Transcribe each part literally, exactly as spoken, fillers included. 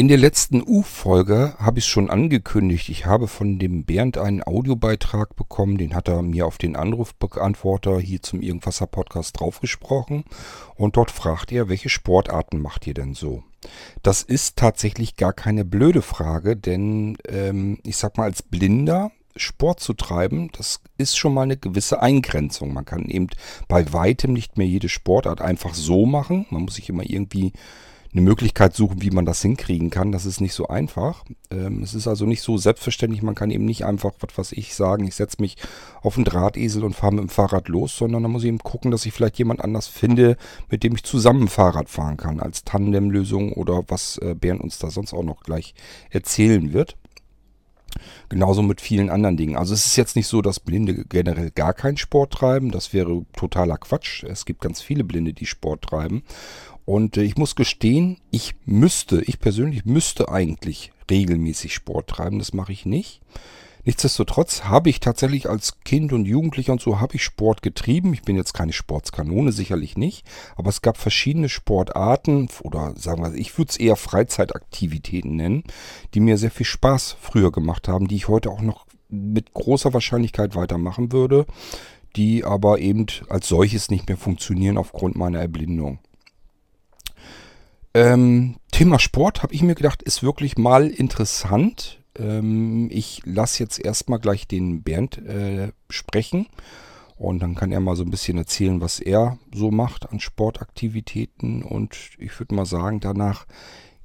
In der letzten U-Folge habe ich es schon angekündigt. Ich habe von dem Bernd einen Audiobeitrag bekommen, den hat er mir auf den Anrufbeantworter hier zum Irgendwaser-Podcast draufgesprochen. Und dort fragt er, welche Sportarten macht ihr denn so? Das ist tatsächlich gar keine blöde Frage, denn ähm, ich sag mal, als Blinder Sport zu treiben, das ist schon mal eine gewisse Eingrenzung. Man kann eben bei weitem nicht mehr jede Sportart einfach so machen. Man muss sich immer irgendwie eine Möglichkeit suchen, wie man das hinkriegen kann. Das ist nicht so einfach. Ähm, es ist also nicht so selbstverständlich. Man kann eben nicht einfach, was weiß ich, sagen, ich setze mich auf einen Drahtesel und fahre mit dem Fahrrad los, sondern da muss ich eben gucken, dass ich vielleicht jemand anders finde, mit dem ich zusammen Fahrrad fahren kann, als Tandemlösung oder was äh, Bernd uns da sonst auch noch gleich erzählen wird. Genauso mit vielen anderen Dingen. Also es ist jetzt nicht so, dass Blinde generell gar keinen Sport treiben. Das wäre totaler Quatsch. Es gibt ganz viele Blinde, die Sport treiben. Und ich muss gestehen, ich müsste, ich persönlich müsste eigentlich regelmäßig Sport treiben. Das mache ich nicht. Nichtsdestotrotz habe ich tatsächlich als Kind und Jugendlicher und so habe ich Sport getrieben. Ich bin jetzt keine Sportskanone, sicherlich nicht. Aber es gab verschiedene Sportarten oder sagen wir, ich würde es eher Freizeitaktivitäten nennen, die mir sehr viel Spaß früher gemacht haben, die ich heute auch noch mit großer Wahrscheinlichkeit weitermachen würde, die aber eben als solches nicht mehr funktionieren aufgrund meiner Erblindung. Ähm, Thema Sport, habe ich mir gedacht, ist wirklich mal interessant. Ich lasse jetzt erstmal gleich den Bernd äh, sprechen und dann kann er mal so ein bisschen erzählen, was er so macht an Sportaktivitäten, und ich würde mal sagen, danach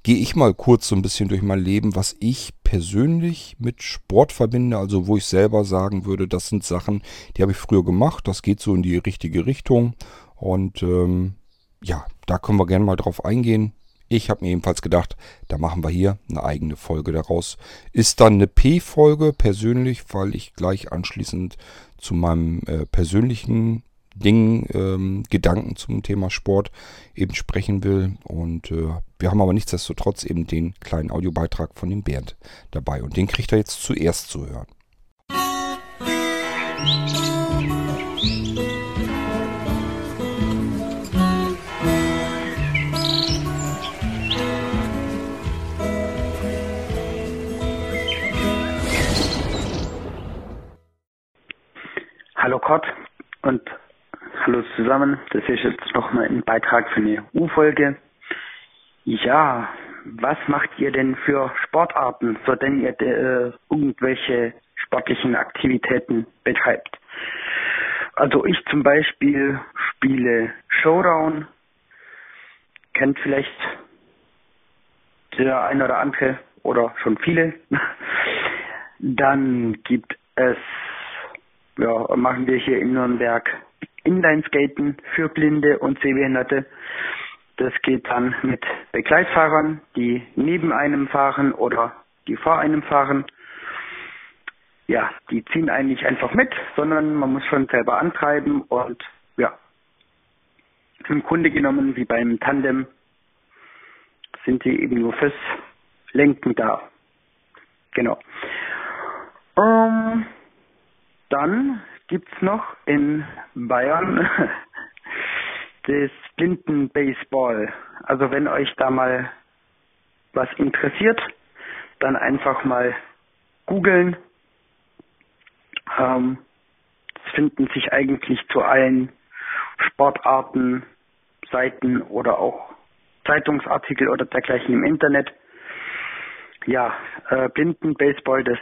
gehe ich mal kurz so ein bisschen durch mein Leben, was ich persönlich mit Sport verbinde, also wo ich selber sagen würde, das sind Sachen, die habe ich früher gemacht, das geht so in die richtige Richtung, und ähm, ja, da können wir gerne mal drauf eingehen. Ich habe mir ebenfalls gedacht, da machen wir hier eine eigene Folge daraus. Ist dann eine P-Folge persönlich, weil ich gleich anschließend zu meinem äh, persönlichen Ding, ähm, Gedanken zum Thema Sport eben sprechen will. Und äh, wir haben aber nichtsdestotrotz eben den kleinen Audiobeitrag von dem Bernd dabei. Und den kriegt er jetzt zuerst zu hören. Hallo Kurt und hallo zusammen, das ist jetzt nochmal ein Beitrag für eine U-Folge. Ja, was macht ihr denn für Sportarten, so denn ihr äh, irgendwelche sportlichen Aktivitäten betreibt? Also ich zum Beispiel spiele Showdown, kennt vielleicht der ein oder andere oder schon viele. Dann gibt es Ja, machen wir hier in Nürnberg Inlineskaten für Blinde und Sehbehinderte. Das geht dann mit Begleitfahrern, die neben einem fahren oder die vor einem fahren. Ja, die ziehen einen nicht einfach mit, sondern man muss schon selber antreiben, und ja, im Grunde genommen wie beim Tandem sind sie eben nur fürs Lenken da. Genau. Ähm... Dann gibt es noch in Bayern das Blinden-Baseball. Also wenn euch da mal was interessiert, dann einfach mal googeln. Ähm, es finden sich eigentlich zu allen Sportarten, Seiten oder auch Zeitungsartikel oder dergleichen im Internet. Ja, äh, Blinden-Baseball, das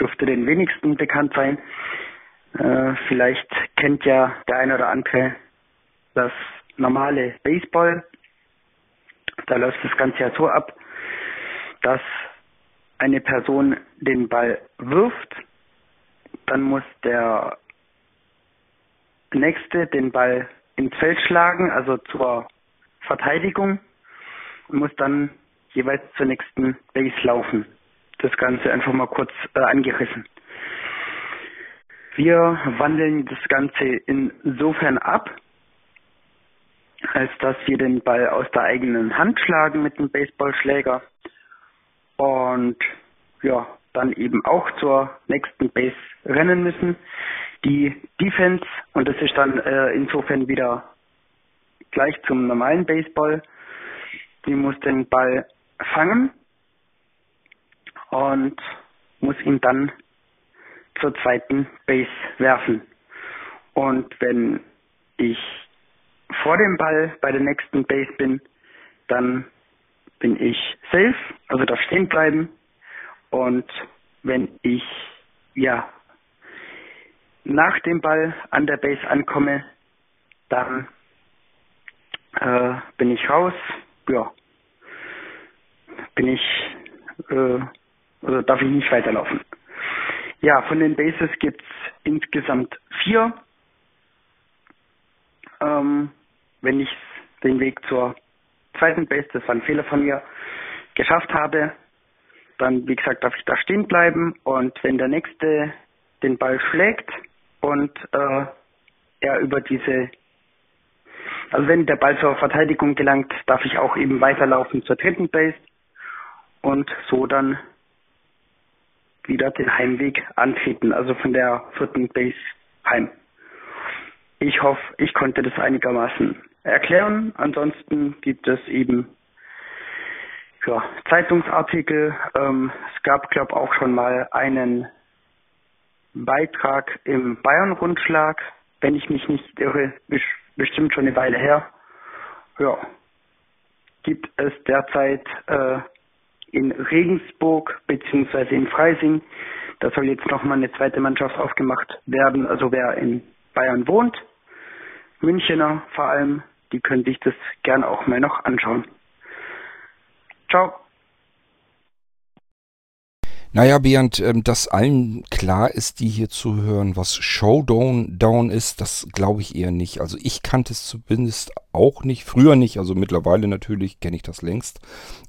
dürfte den wenigsten bekannt sein. Äh, vielleicht kennt ja der eine oder andere das normale Baseball. Da läuft das Ganze ja so ab, dass eine Person den Ball wirft, dann muss der Nächste den Ball ins Feld schlagen, also zur Verteidigung, und muss dann jeweils zur nächsten Base laufen. Das Ganze einfach mal kurz äh, angerissen. Wir wandeln das Ganze insofern ab, als dass wir den Ball aus der eigenen Hand schlagen mit dem Baseballschläger und ja, dann eben auch zur nächsten Base rennen müssen. Die Defense, und das ist dann äh, insofern wieder gleich zum normalen Baseball, die muss den Ball fangen und muss ihn dann zur zweiten Base werfen. Und wenn ich vor dem Ball bei der nächsten Base bin, dann bin ich safe, also darf stehen bleiben. Und wenn ich ja nach dem Ball an der Base ankomme, dann äh, bin ich raus, ja, bin ich, äh, also darf ich nicht weiterlaufen. Ja, von den Bases gibt es insgesamt vier. Ähm, wenn ich den Weg zur zweiten Base, das war ein Fehler von mir, geschafft habe, dann, wie gesagt, darf ich da stehen bleiben. Und wenn der Nächste den Ball schlägt und äh, er über diese, also wenn der Ball zur Verteidigung gelangt, darf ich auch eben weiterlaufen zur dritten Base und so dann wieder den Heimweg antreten, also von der vierten Base heim. Ich hoffe, ich konnte das einigermaßen erklären. Ansonsten gibt es eben ja, Zeitungsartikel. Ähm, es gab, glaube ich, auch schon mal einen Beitrag im Bayern-Rundschlag, wenn ich mich nicht irre, bestimmt schon eine Weile her. Ja, gibt es derzeit äh, in Regensburg bzw. in Freising. Da soll jetzt nochmal eine zweite Mannschaft aufgemacht werden. Also wer in Bayern wohnt, Münchener vor allem, die können sich das gern auch mal noch anschauen. Ciao. Naja, Bernd, dass allen klar ist, die hier zuhören, was Showdown Down ist, das glaube ich eher nicht. Also ich kannte es zumindest auch nicht, früher nicht, also mittlerweile natürlich kenne ich das längst.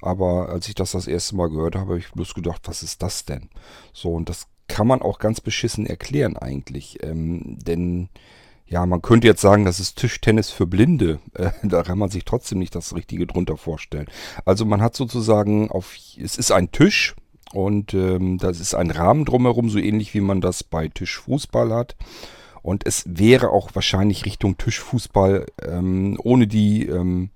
Aber als ich das das erste Mal gehört habe, habe ich bloß gedacht, was ist das denn? So, und das kann man auch ganz beschissen erklären eigentlich, ähm, denn ja, man könnte jetzt sagen, das ist Tischtennis für Blinde. Äh, da kann man sich trotzdem nicht das Richtige drunter vorstellen. Also man hat sozusagen, auf, es ist ein Tisch und ähm, das ist ein Rahmen drumherum, so ähnlich wie man das bei Tischfußball hat. Und es wäre auch wahrscheinlich Richtung Tischfußball ähm, ohne die ähm,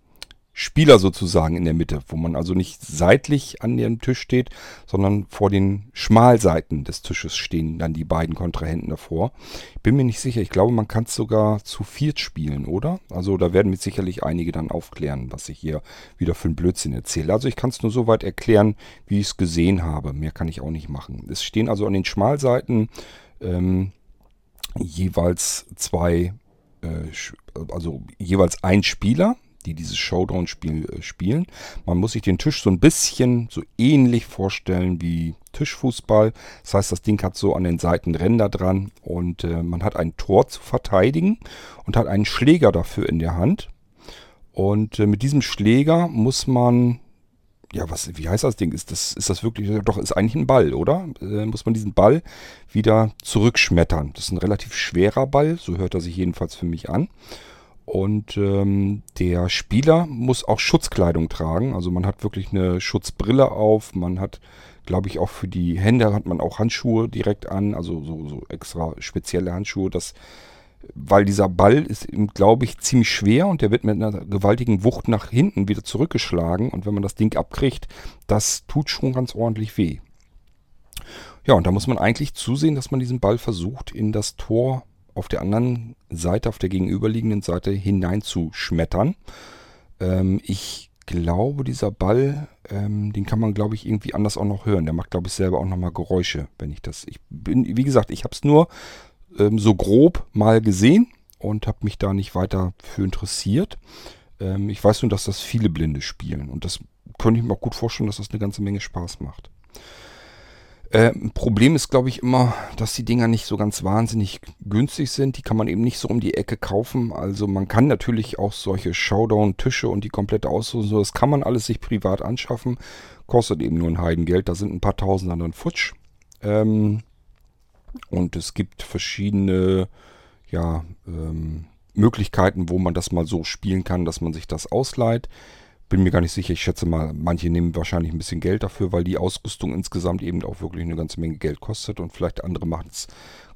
Spieler sozusagen in der Mitte, wo man also nicht seitlich an dem Tisch steht, sondern vor den Schmalseiten des Tisches stehen dann die beiden Kontrahenten davor. Ich bin mir nicht sicher, ich glaube, man kann es sogar zu viert spielen, oder? Also da werden mir sicherlich einige dann aufklären, was ich hier wieder für einen Blödsinn erzähle. Also ich kann es nur so weit erklären, wie ich es gesehen habe. Mehr kann ich auch nicht machen. Es stehen also an den Schmalseiten ähm, jeweils zwei, äh, also jeweils ein Spieler, die dieses Showdown-Spiel äh, spielen. Man muss sich den Tisch so ein bisschen so ähnlich vorstellen wie Tischfußball. Das heißt, das Ding hat so an den Seiten Ränder dran und äh, man hat ein Tor zu verteidigen und hat einen Schläger dafür in der Hand. Und äh, mit diesem Schläger muss man, ja, was, wie heißt das Ding? Ist das, ist das wirklich, doch, ist eigentlich ein Ball, oder? Äh, muss man diesen Ball wieder zurückschmettern. Das ist ein relativ schwerer Ball, so hört er sich jedenfalls für mich an. Und ähm, der Spieler muss auch Schutzkleidung tragen. Also man hat wirklich eine Schutzbrille auf. Man hat, glaube ich, auch für die Hände hat man auch Handschuhe direkt an. Also so, so extra spezielle Handschuhe. Das, weil dieser Ball ist, glaube ich, ziemlich schwer. Und der wird mit einer gewaltigen Wucht nach hinten wieder zurückgeschlagen. Und wenn man das Ding abkriegt, das tut schon ganz ordentlich weh. Ja, und da muss man eigentlich zusehen, dass man diesen Ball versucht, in das Tor auf der anderen Seite, auf der gegenüberliegenden Seite hineinzuschmettern. Ähm, ich glaube, dieser Ball, ähm, den kann man, glaube ich, irgendwie anders auch noch hören. Der macht, glaube ich, selber auch nochmal Geräusche, wenn ich das... Ich bin, wie gesagt, ich habe es nur ähm, so grob mal gesehen und habe mich da nicht weiter für interessiert. Ähm, ich weiß nur, dass das viele Blinde spielen. Und das könnte ich mir auch gut vorstellen, dass das eine ganze Menge Spaß macht. Ähm, Problem ist, glaube ich, immer, dass die Dinger nicht so ganz wahnsinnig günstig sind. Die kann man eben nicht so um die Ecke kaufen. Also man kann natürlich auch solche Showdown-Tische und die komplette Ausrüstung, das kann man alles sich privat anschaffen. Kostet eben nur ein Heidengeld. Da sind ein paar Tausender dann futsch. Ähm, und es gibt verschiedene, ja, ähm, Möglichkeiten, wo man das mal so spielen kann, dass man sich das ausleiht. Bin mir gar nicht sicher, ich schätze mal, manche nehmen wahrscheinlich ein bisschen Geld dafür, weil die Ausrüstung insgesamt eben auch wirklich eine ganze Menge Geld kostet und vielleicht andere machen es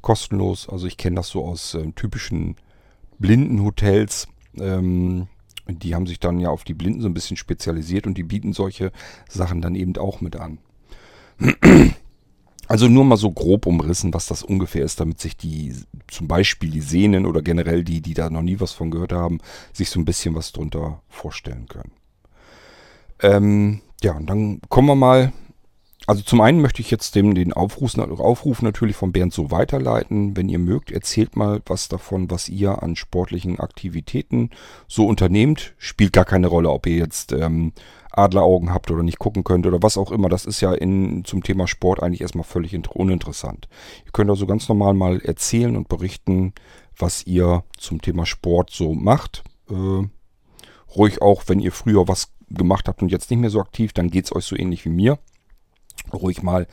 kostenlos. Also ich kenne das so aus äh, typischen blinden Hotels. Ähm, die haben sich dann ja auf die Blinden so ein bisschen spezialisiert und die bieten solche Sachen dann eben auch mit an. Also nur mal so grob umrissen, was das ungefähr ist, damit sich die, zum Beispiel die Sehnen oder generell die, die da noch nie was von gehört haben, sich so ein bisschen was drunter vorstellen können. Ähm, ja, und dann kommen wir mal. Also zum einen möchte ich jetzt dem, den Aufruf, Aufruf natürlich von Bernd so weiterleiten. Wenn ihr mögt, erzählt mal was davon, was ihr an sportlichen Aktivitäten so unternehmt. Spielt gar keine Rolle, ob ihr jetzt ähm, Adleraugen habt oder nicht gucken könnt oder was auch immer. Das ist ja in, zum Thema Sport eigentlich erstmal völlig uninteressant. Ihr könnt also ganz normal mal erzählen und berichten, was ihr zum Thema Sport so macht. Äh, ruhig auch, wenn ihr früher was gemacht habt und jetzt nicht mehr so aktiv, dann geht es euch so ähnlich wie mir. Ruhig mal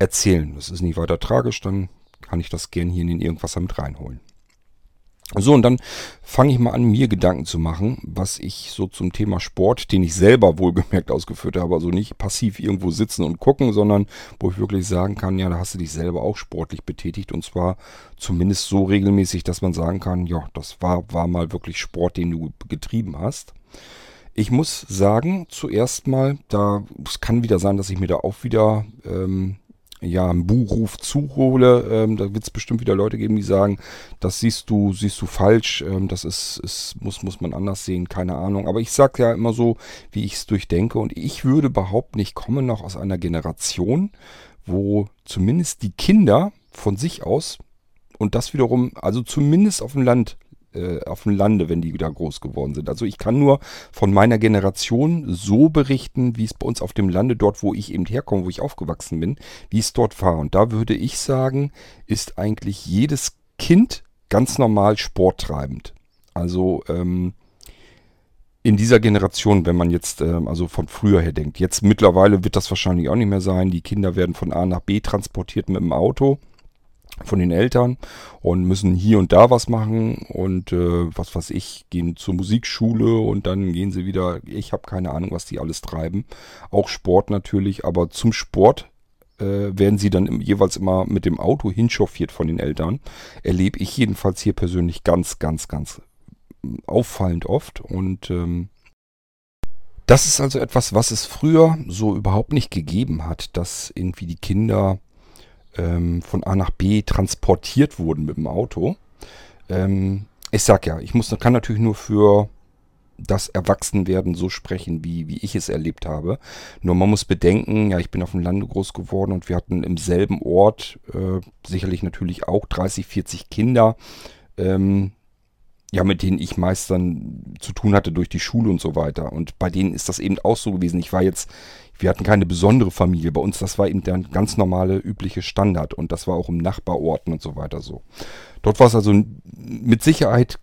erzählen. Das ist nicht weiter tragisch, dann kann ich das gern hier in den Irgendwas mit reinholen. So, und dann fange ich mal an, mir Gedanken zu machen, was ich so zum Thema Sport, den ich selber wohlgemerkt ausgeführt habe, also nicht passiv irgendwo sitzen und gucken, sondern wo ich wirklich sagen kann, ja, da hast du dich selber auch sportlich betätigt und zwar zumindest so regelmäßig, dass man sagen kann, ja, das war, war mal wirklich Sport, den du getrieben hast. Ich muss sagen, zuerst mal, da es kann wieder sein, dass ich mir da auch wieder ähm, ja, einen Buhruf zuhole. Ähm, da wird es bestimmt wieder Leute geben, die sagen, das siehst du, siehst du falsch, ähm, das ist, ist muss, muss man anders sehen, keine Ahnung. Aber ich sage ja immer so, wie ich es durchdenke. Und ich würde behaupten, ich komme noch aus einer Generation, wo zumindest die Kinder von sich aus und das wiederum, also zumindest auf dem Land, auf dem Lande, wenn die wieder groß geworden sind. Also ich kann nur von meiner Generation so berichten, wie es bei uns auf dem Lande, dort wo ich eben herkomme, wo ich aufgewachsen bin, wie es dort war. Und da würde ich sagen, ist eigentlich jedes Kind ganz normal sporttreibend. Also ähm, in dieser Generation, wenn man jetzt ähm, also von früher her denkt, jetzt mittlerweile wird das wahrscheinlich auch nicht mehr sein. Die Kinder werden von A nach B transportiert mit dem Auto von den Eltern und müssen hier und da was machen und äh, was weiß ich, gehen zur Musikschule und dann gehen sie wieder, ich habe keine Ahnung, was die alles treiben. Auch Sport natürlich, aber zum Sport äh, werden sie dann im, jeweils immer mit dem Auto hinchauffiert von den Eltern. Erlebe ich jedenfalls hier persönlich ganz, ganz, ganz auffallend oft und ähm, das ist also etwas, was es früher so überhaupt nicht gegeben hat, dass irgendwie die Kinder von A nach B transportiert wurden mit dem Auto. Ich sag ja, ich muss, kann natürlich nur für das Erwachsenwerden so sprechen, wie, wie ich es erlebt habe. Nur man muss bedenken, ja, ich bin auf dem Lande groß geworden und wir hatten im selben Ort äh, sicherlich natürlich auch dreißig, vierzig Kinder, ähm, ja, mit denen ich meist dann zu tun hatte durch die Schule und so weiter. Und bei denen ist das eben auch so gewesen. Ich war jetzt, wir hatten keine besondere Familie. Bei uns, das war eben der ganz normale, übliche Standard. Und das war auch im Nachbarorten und so weiter so. Dort war es also mit Sicherheit,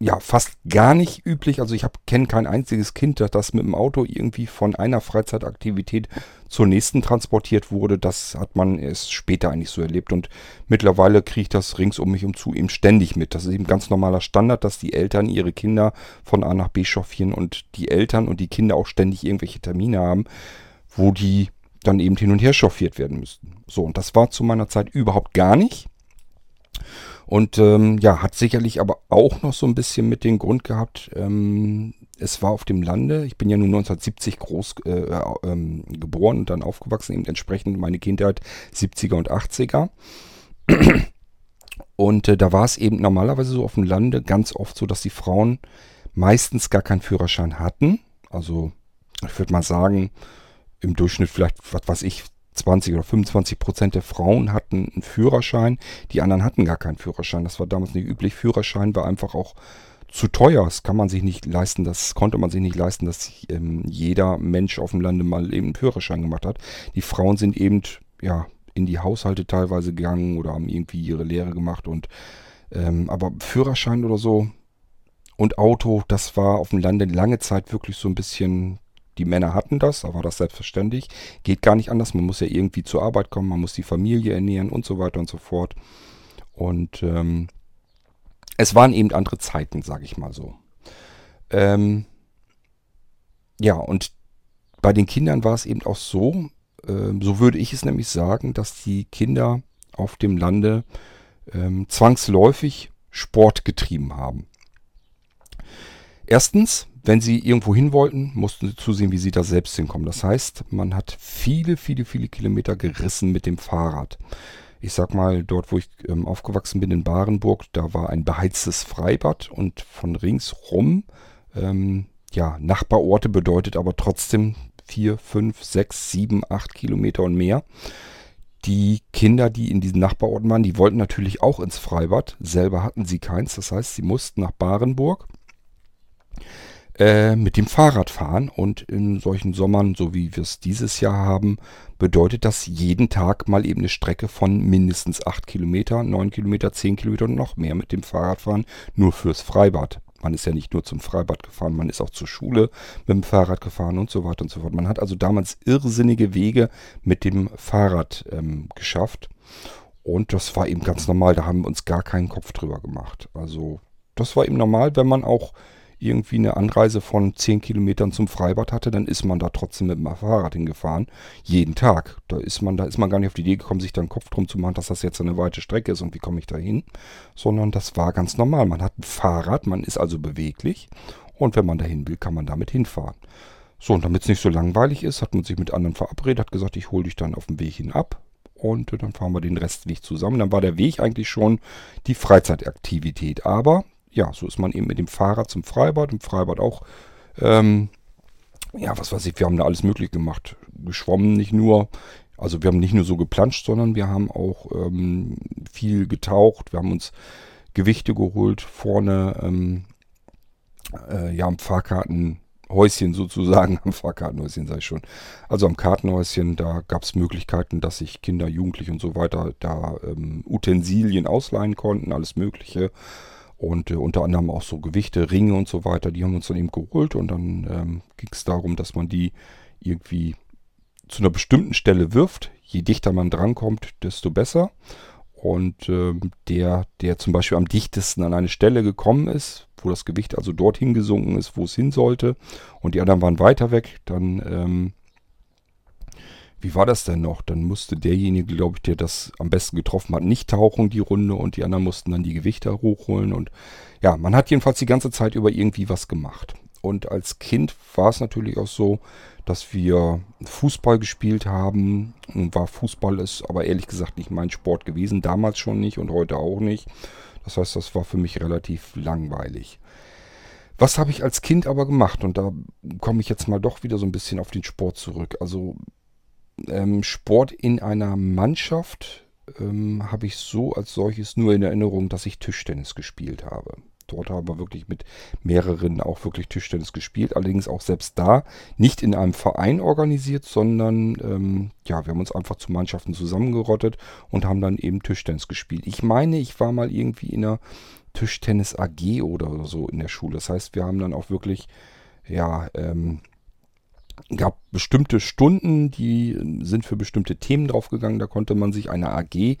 ja, fast gar nicht üblich. Also ich kenne kein einziges Kind, das mit dem Auto irgendwie von einer Freizeitaktivität zur nächsten transportiert wurde. Das hat man erst später eigentlich so erlebt. Und mittlerweile kriege ich das rings um mich umzu eben ständig mit. Das ist eben ganz normaler Standard, dass die Eltern ihre Kinder von A nach B chauffieren und die Eltern und die Kinder auch ständig irgendwelche Termine haben, wo die dann eben hin und her chauffiert werden müssten. So, und das war zu meiner Zeit überhaupt gar nicht. Und ähm, ja, hat sicherlich aber auch noch so ein bisschen mit den Grund gehabt, ähm, es war auf dem Lande, ich bin ja nur neunzehnhundertsiebzig groß äh, ähm, geboren und dann aufgewachsen, eben entsprechend meine Kindheit siebziger und achtziger. Und äh, da war es eben normalerweise so auf dem Lande ganz oft so, dass die Frauen meistens gar keinen Führerschein hatten. Also ich würde mal sagen, im Durchschnitt vielleicht, was weiß ich, zwanzig oder fünfundzwanzig Prozent der Frauen hatten einen Führerschein, die anderen hatten gar keinen Führerschein. Das war damals nicht üblich. Führerschein war einfach auch zu teuer. Das kann man sich nicht leisten. Das konnte man sich nicht leisten, dass ähm, jeder Mensch auf dem Lande mal eben einen Führerschein gemacht hat. Die Frauen sind eben ja in die Haushalte teilweise gegangen oder haben irgendwie ihre Lehre gemacht. Und ähm, aber Führerschein oder so und Auto, das war auf dem Lande lange Zeit wirklich so ein bisschen. Die Männer hatten das, da war das selbstverständlich. Geht gar nicht anders, man muss ja irgendwie zur Arbeit kommen, man muss die Familie ernähren und so weiter und so fort. Und ähm, es waren eben andere Zeiten, sage ich mal so. Ähm, ja, und bei den Kindern war es eben auch so, äh, so würde ich es nämlich sagen, dass die Kinder auf dem Lande äh, zwangsläufig Sport getrieben haben. Erstens, Wenn sie irgendwo hin wollten, mussten sie zusehen, wie sie da selbst hinkommen. Das heißt, man hat viele, viele, viele Kilometer gerissen mit dem Fahrrad. Ich sag mal, dort, wo ich ähm, aufgewachsen bin, in Barenburg, da war ein beheiztes Freibad und von ringsrum, ähm, ja, Nachbarorte bedeutet aber trotzdem vier, fünf, sechs, sieben, acht Kilometer und mehr. Die Kinder, die in diesen Nachbarorten waren, die wollten natürlich auch ins Freibad. Selber hatten sie keins. Das heißt, sie mussten nach Barenburg äh, mit dem Fahrrad fahren. Und in solchen Sommern, so wie wir es dieses Jahr haben, bedeutet das jeden Tag mal eben eine Strecke von mindestens acht Kilometer, neun Kilometer, zehn Kilometer und noch mehr mit dem Fahrrad fahren, nur fürs Freibad. Man ist ja nicht nur zum Freibad gefahren, man ist auch zur Schule mit dem Fahrrad gefahren und so weiter und so fort. Man hat also damals irrsinnige Wege mit dem Fahrrad ähm, geschafft. Und das war eben ganz normal, da haben wir uns gar keinen Kopf drüber gemacht. Also das war eben normal, wenn man auch irgendwie eine Anreise von zehn Kilometern zum Freibad hatte, dann ist man da trotzdem mit dem Fahrrad hingefahren. Jeden Tag. Da ist man, da ist man gar nicht auf die Idee gekommen, sich da einen Kopf drum zu machen, dass das jetzt eine weite Strecke ist und wie komme ich da hin. Sondern das war ganz normal. Man hat ein Fahrrad, man ist also beweglich und wenn man dahin will, kann man damit hinfahren. So, und damit es nicht so langweilig ist, hat man sich mit anderen verabredet, hat gesagt, ich hole dich dann auf dem Weg hin ab. Und dann fahren wir den Restweg zusammen. Dann war der Weg eigentlich schon die Freizeitaktivität. Aber ja, so ist man eben mit dem Fahrrad zum Freibad, im Freibad auch, ähm, ja, was weiß ich, wir haben da alles möglich gemacht, geschwommen nicht nur, also wir haben nicht nur so geplanscht, sondern wir haben auch ähm, viel getaucht, wir haben uns Gewichte geholt, vorne, ähm, äh, ja, am Fahrkartenhäuschen sozusagen, am Fahrkartenhäuschen sage ich schon, also am Kartenhäuschen, da gab es Möglichkeiten, dass sich Kinder, Jugendliche und so weiter da ähm, Utensilien ausleihen konnten, alles Mögliche. Und äh, unter anderem auch so Gewichte, Ringe und so weiter, die haben wir uns dann eben geholt und dann ähm, ging es darum, dass man die irgendwie zu einer bestimmten Stelle wirft. Je dichter man drankommt, desto besser. Und äh, der, der zum Beispiel am dichtesten an eine Stelle gekommen ist, wo das Gewicht also dorthin gesunken ist, wo es hin sollte, und die anderen waren weiter weg, dann, ähm, wie war das denn noch? Dann musste derjenige, glaube ich, der das am besten getroffen hat, nicht tauchen die Runde und die anderen mussten dann die Gewichte hochholen. Und ja, man hat jedenfalls die ganze Zeit über irgendwie was gemacht. Und als Kind war es natürlich auch so, dass wir Fußball gespielt haben. Und war Fußball ist aber ehrlich gesagt nicht mein Sport gewesen. Damals schon nicht und heute auch nicht. Das heißt, das war für mich relativ langweilig. Was habe ich als Kind aber gemacht? Und da komme ich jetzt mal doch wieder so ein bisschen auf den Sport zurück. Also Sport in einer Mannschaft ähm, habe ich so als solches nur in Erinnerung, dass ich Tischtennis gespielt habe. Dort haben wir wirklich mit mehreren auch wirklich Tischtennis gespielt. Allerdings auch selbst da nicht in einem Verein organisiert, sondern ähm, ja, wir haben uns einfach zu Mannschaften zusammengerottet und haben dann eben Tischtennis gespielt. Ich meine, ich war mal irgendwie in einer Tischtennis A G oder so in der Schule. Das heißt, wir haben dann auch wirklich, ja, ähm, gab bestimmte Stunden, die sind für bestimmte Themen draufgegangen. Da konnte man sich einer A G,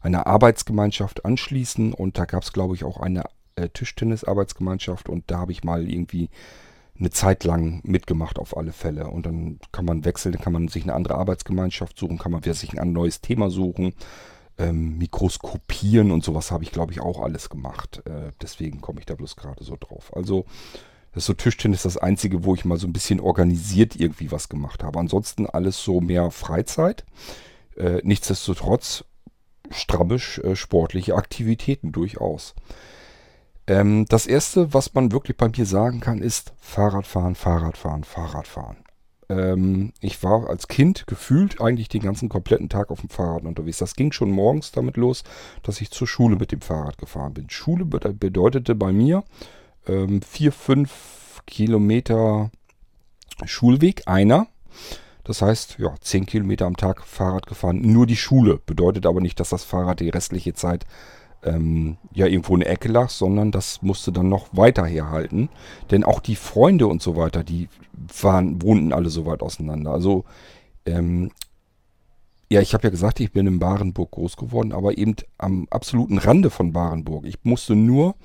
einer Arbeitsgemeinschaft anschließen. Und da gab es, glaube ich, auch eine äh, Tischtennis-Arbeitsgemeinschaft. Und da habe ich mal irgendwie eine Zeit lang mitgemacht auf alle Fälle. Und dann kann man wechseln, dann kann man sich eine andere Arbeitsgemeinschaft suchen, kann man wieder sich ein neues Thema suchen. Ähm, Mikroskopieren und sowas habe ich, glaube ich, auch alles gemacht. Äh, deswegen komme ich da bloß gerade so drauf. Also das ist so Tischtennis das Einzige, wo ich mal so ein bisschen organisiert irgendwie was gemacht habe. Ansonsten alles so mehr Freizeit. Äh, nichtsdestotrotz strabisch äh, sportliche Aktivitäten durchaus. Ähm, das Erste, was man wirklich bei mir sagen kann, ist Fahrradfahren, Fahrradfahren, Fahrradfahren. Ähm, ich war als Kind gefühlt eigentlich den ganzen kompletten Tag auf dem Fahrrad unterwegs. Das ging schon morgens damit los, dass ich zur Schule mit dem Fahrrad gefahren bin. Schule bedeutete bei mir vier, fünf Kilometer Schulweg, einer. Das heißt, ja, zehn Kilometer am Tag Fahrrad gefahren, nur die Schule. Bedeutet aber nicht, dass das Fahrrad die restliche Zeit ähm, ja irgendwo in der Ecke lag, sondern das musste dann noch weiter herhalten. Denn auch die Freunde und so weiter, die waren, wohnten alle so weit auseinander. Also, ähm, ja, ich habe ja gesagt, ich bin in Barenburg groß geworden, aber eben am absoluten Rande von Barenburg. Ich musste nur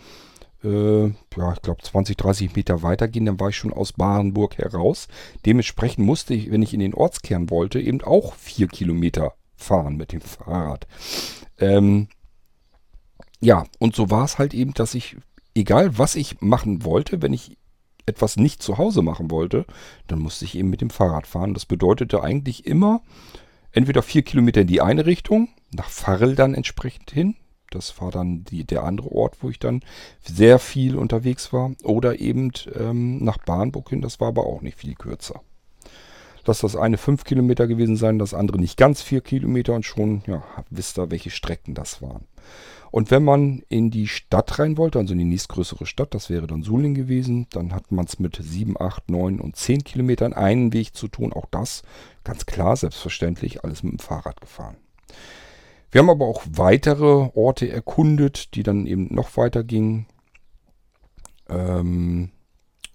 ja, ich glaube zwanzig, dreißig Meter weitergehen, dann war ich schon aus Barenburg heraus. Dementsprechend musste ich, wenn ich in den Ortskern wollte, eben auch vier Kilometer fahren mit dem Fahrrad. Ähm, ja, und so war es halt eben, dass ich, egal was ich machen wollte, wenn ich etwas nicht zu Hause machen wollte, dann musste ich eben mit dem Fahrrad fahren. Das bedeutete eigentlich immer entweder vier Kilometer in die eine Richtung, nach Varel dann entsprechend hin. Das war dann die, der andere Ort, wo ich dann sehr viel unterwegs war. Oder eben ähm, nach Bahnburg hin, das war aber auch nicht viel kürzer. Lass das eine fünf Kilometer gewesen sein, das andere nicht ganz vier Kilometer und schon ja, wisst ihr, welche Strecken das waren. Und wenn man in die Stadt rein wollte, also in die nächstgrößere Stadt, das wäre dann Suling gewesen, dann hat man es mit sieben, acht, neun und zehn Kilometern einen Weg zu tun. Auch das, ganz klar, selbstverständlich, alles mit dem Fahrrad gefahren. Wir haben aber auch weitere Orte erkundet, die dann eben noch weiter gingen. Ähm,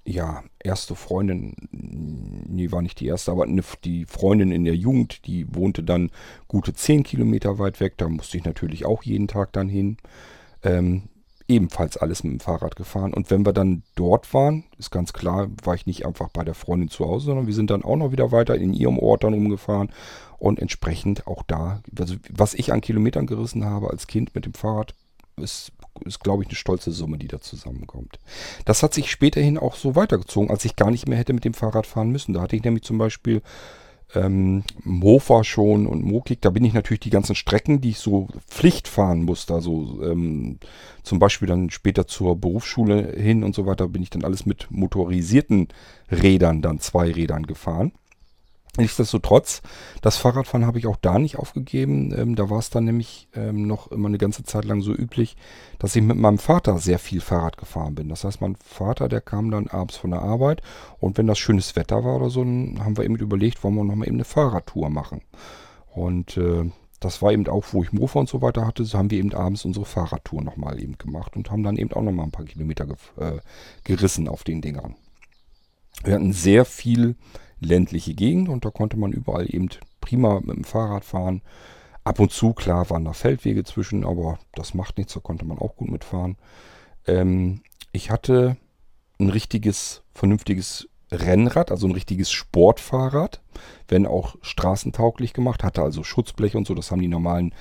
ja, erste Freundin, nee, war nicht die erste, aber die Freundin in der Jugend, die wohnte dann gute zehn Kilometer weit weg. Da musste ich natürlich auch jeden Tag dann hin. Ähm, ebenfalls alles mit dem Fahrrad gefahren. Und wenn wir dann dort waren, ist ganz klar, war ich nicht einfach bei der Freundin zu Hause, sondern wir sind dann auch noch wieder weiter in ihrem Ort dann umgefahren und entsprechend auch da, also was ich an Kilometern gerissen habe als Kind mit dem Fahrrad, ist, ist glaube ich, eine stolze Summe, die da zusammenkommt. Das hat sich späterhin auch so weitergezogen, als ich gar nicht mehr hätte mit dem Fahrrad fahren müssen. Da hatte ich nämlich zum Beispiel Ähm, Mofa schon und Mokik, da bin ich natürlich die ganzen Strecken, die ich so Pflicht fahren musste, also ähm, zum Beispiel dann später zur Berufsschule hin und so weiter, bin ich dann alles mit motorisierten Rädern, dann zwei Rädern gefahren. Nichtsdestotrotz, das Fahrradfahren habe ich auch da nicht aufgegeben. Ähm, da war es dann nämlich ähm, noch immer eine ganze Zeit lang so üblich, dass ich mit meinem Vater sehr viel Fahrrad gefahren bin. Das heißt, mein Vater, der kam dann abends von der Arbeit und wenn das schönes Wetter war oder so, dann haben wir eben überlegt, wollen wir nochmal eben eine Fahrradtour machen. Und äh, das war eben auch, wo ich Mofa und so weiter hatte, so haben wir eben abends unsere Fahrradtour nochmal eben gemacht und haben dann eben auch nochmal ein paar Kilometer äh, gerissen auf den Dingern. Wir hatten sehr viel ländliche Gegend und da konnte man überall eben prima mit dem Fahrrad fahren. Ab und zu, klar, waren da Feldwege zwischen, aber das macht nichts, da konnte man auch gut mitfahren. Ähm, ich hatte ein richtiges, vernünftiges Rennrad, also ein richtiges Sportfahrrad, wenn auch straßentauglich gemacht, hatte also Schutzblech und so, das haben die normalen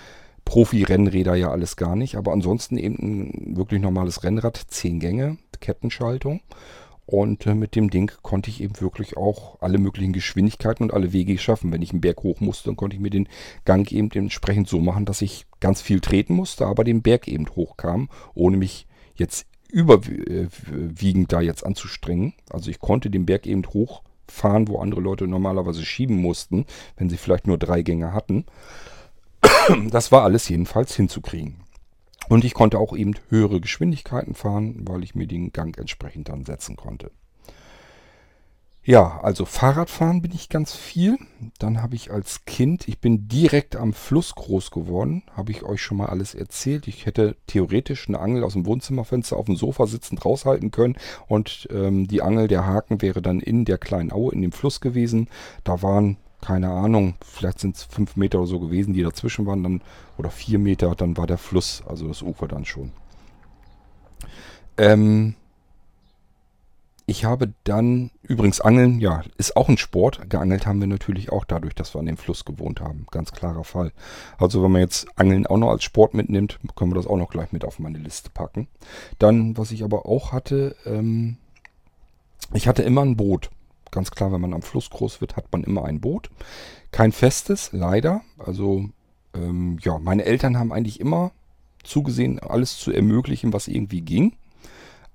Profi-Rennräder ja alles gar nicht, aber ansonsten eben ein wirklich normales Rennrad, zehn Gänge, Kettenschaltung. Und mit dem Ding konnte ich eben wirklich auch alle möglichen Geschwindigkeiten und alle Wege schaffen. Wenn ich einen Berg hoch musste, dann konnte ich mir den Gang eben entsprechend so machen, dass ich ganz viel treten musste, aber den Berg eben hochkam, ohne mich jetzt überwiegend da jetzt anzustrengen. Also ich konnte den Berg eben hochfahren, wo andere Leute normalerweise schieben mussten, wenn sie vielleicht nur drei Gänge hatten. Das war alles jedenfalls hinzukriegen. Und ich konnte auch eben höhere Geschwindigkeiten fahren, weil ich mir den Gang entsprechend dann setzen konnte. Ja, also Fahrradfahren bin ich ganz viel. Dann habe ich als Kind, ich bin direkt am Fluss groß geworden, habe ich euch schon mal alles erzählt. Ich hätte theoretisch eine Angel aus dem Wohnzimmerfenster auf dem Sofa sitzend raushalten können und ähm, die Angel, der Haken wäre dann in der kleinen Aue, in dem Fluss gewesen. Da waren... Keine Ahnung, vielleicht sind es fünf Meter oder so gewesen, die dazwischen waren, dann oder vier Meter, dann war der Fluss, also das Ufer dann schon. Ähm, ich habe dann, übrigens Angeln, ja, ist auch ein Sport, geangelt haben wir natürlich auch dadurch, dass wir an dem Fluss gewohnt haben, ganz klarer Fall. Also wenn man jetzt Angeln auch noch als Sport mitnimmt, können wir das auch noch gleich mit auf meine Liste packen. Dann, was ich aber auch hatte, ähm, ich hatte immer ein Boot. Ganz klar, wenn man am Fluss groß wird, hat man immer ein Boot. Kein festes, leider. Also, ähm, ja, meine Eltern haben eigentlich immer zugesehen, alles zu ermöglichen, was irgendwie ging.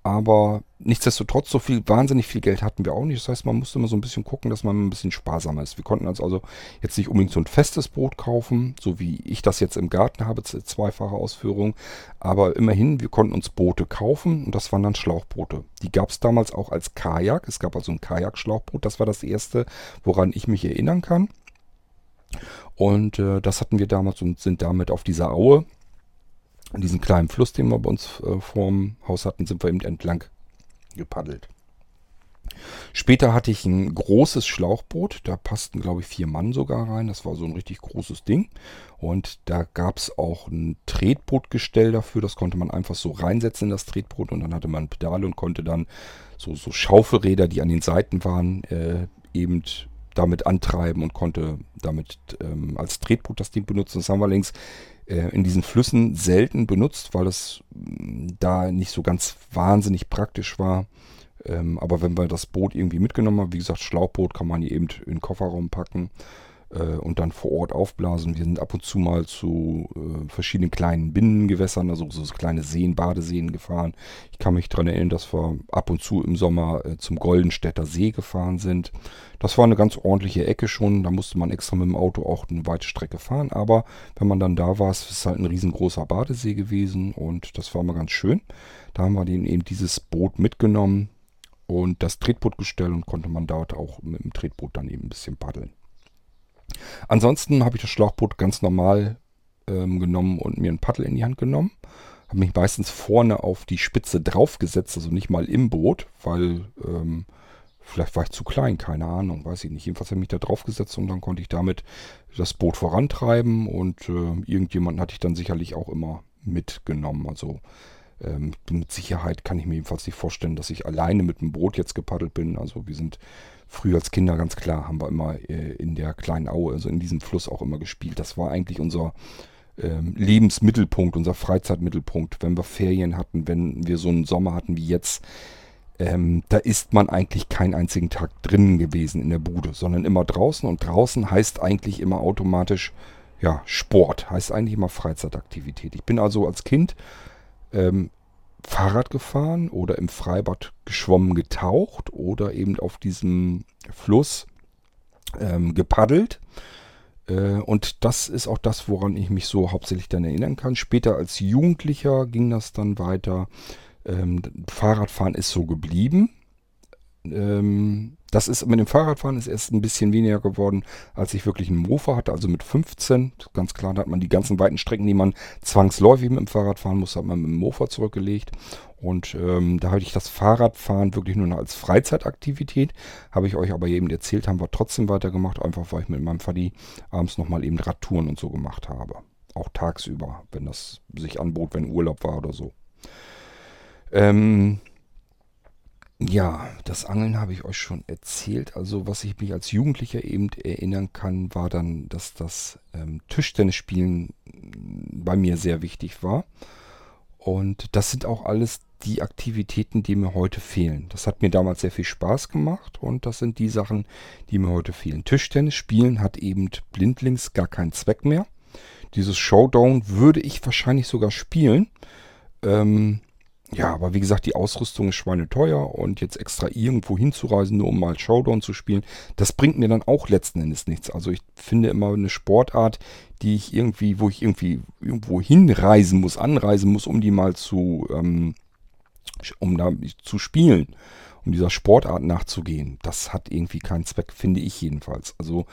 Aber nichtsdestotrotz, so viel, wahnsinnig viel Geld hatten wir auch nicht. Das heißt, man musste immer so ein bisschen gucken, dass man ein bisschen sparsamer ist. Wir konnten uns also jetzt nicht unbedingt so ein festes Boot kaufen, so wie ich das jetzt im Garten habe, zweifache Ausführung. Aber immerhin, wir konnten uns Boote kaufen und das waren dann Schlauchboote. Die gab es damals auch als Kajak. Es gab also ein Kajak-Schlauchboot. Das war das erste, woran ich mich erinnern kann. Und äh, das hatten wir damals und sind damit auf dieser Aue, diesen kleinen Fluss, den wir bei uns äh, vorm Haus hatten, sind wir eben entlang gepaddelt. Später hatte ich ein großes Schlauchboot, da passten glaube ich vier Mann sogar rein, das war so ein richtig großes Ding und da gab es auch ein Tretbootgestell dafür, das konnte man einfach so reinsetzen in das Tretboot und dann hatte man Pedale und konnte dann so, so Schaufelräder, die an den Seiten waren, äh, eben damit antreiben und konnte damit ähm, als Tretboot das Ding benutzen. Das haben wir längst in diesen Flüssen selten benutzt, weil das da nicht so ganz wahnsinnig praktisch war. Ähm, aber wenn wir das Boot irgendwie mitgenommen haben, wie gesagt, Schlauchboot kann man hier eben in den Kofferraum packen äh, und dann vor Ort aufblasen. Wir sind ab und zu mal zu äh, verschiedenen kleinen Binnengewässern, also so kleine Seen, Badeseen gefahren. Ich kann mich daran erinnern, dass wir ab und zu im Sommer äh, zum Goldenstädter See gefahren sind. Das war eine ganz ordentliche Ecke schon. Da musste man extra mit dem Auto auch eine weite Strecke fahren. Aber wenn man dann da war, es ist halt ein riesengroßer Badesee gewesen und das war mal ganz schön. Da haben wir den, eben dieses Boot mitgenommen. Und das Tretbootgestell und konnte man dort auch mit dem Tretboot dann eben ein bisschen paddeln. Ansonsten habe ich das Schlauchboot ganz normal ähm, genommen und mir ein Paddel in die Hand genommen. Habe mich meistens vorne auf die Spitze draufgesetzt, also nicht mal im Boot, weil ähm, vielleicht war ich zu klein, keine Ahnung, weiß ich nicht. Jedenfalls habe ich mich da draufgesetzt und dann konnte ich damit das Boot vorantreiben und äh, irgendjemanden hatte ich dann sicherlich auch immer mitgenommen, also... Ähm, mit Sicherheit kann ich mir jedenfalls nicht vorstellen, dass ich alleine mit dem Boot jetzt gepaddelt bin. Also wir sind früher als Kinder ganz klar, haben wir immer äh, in der kleinen Aue, also in diesem Fluss auch immer gespielt. Das war eigentlich unser ähm, Lebensmittelpunkt, unser Freizeitmittelpunkt. Wenn wir Ferien hatten, wenn wir so einen Sommer hatten wie jetzt, ähm, da ist man eigentlich keinen einzigen Tag drinnen gewesen in der Bude, sondern immer draußen. Und draußen heißt eigentlich immer automatisch, ja, Sport, heißt eigentlich immer Freizeitaktivität. Ich bin also als Kind... Fahrrad gefahren oder im Freibad geschwommen, getaucht oder eben auf diesem Fluss ähm, gepaddelt. Äh, und das ist auch das, woran ich mich so hauptsächlich dann erinnern kann. Später als Jugendlicher ging das dann weiter. Ähm, Fahrradfahren ist so geblieben. Ähm, das ist mit dem Fahrradfahren ist erst ein bisschen weniger geworden, als ich wirklich einen Mofa hatte, also mit fünfzehn. Ganz klar, da hat man die ganzen weiten Strecken, die man zwangsläufig mit dem Fahrrad fahren muss, hat man mit dem Mofa zurückgelegt. Und ähm, da hatte ich das Fahrradfahren wirklich nur noch als Freizeitaktivität. Habe ich euch aber eben erzählt, haben wir trotzdem weitergemacht, einfach weil ich mit meinem Vati abends nochmal eben Radtouren und so gemacht habe. Auch tagsüber, wenn das sich anbot, wenn Urlaub war oder so. Ähm... Ja, das Angeln habe ich euch schon erzählt. Also was ich mich als Jugendlicher eben erinnern kann, war dann, dass das ähm, Tischtennisspielen bei mir sehr wichtig war. Und das sind auch alles die Aktivitäten, die mir heute fehlen. Das hat mir damals sehr viel Spaß gemacht und das sind die Sachen, die mir heute fehlen. Tischtennis spielen hat eben blindlings gar keinen Zweck mehr. Dieses Showdown würde ich wahrscheinlich sogar spielen. Ähm... Ja, aber wie gesagt, die Ausrüstung ist schweineteuer und jetzt extra irgendwo hinzureisen, nur um mal Showdown zu spielen, das bringt mir dann auch letzten Endes nichts. Also ich finde immer eine Sportart, die ich irgendwie, wo ich irgendwie irgendwo hinreisen muss, anreisen muss, um die mal zu, ähm, um da zu spielen, um dieser Sportart nachzugehen. Das hat irgendwie keinen Zweck, finde ich jedenfalls. Also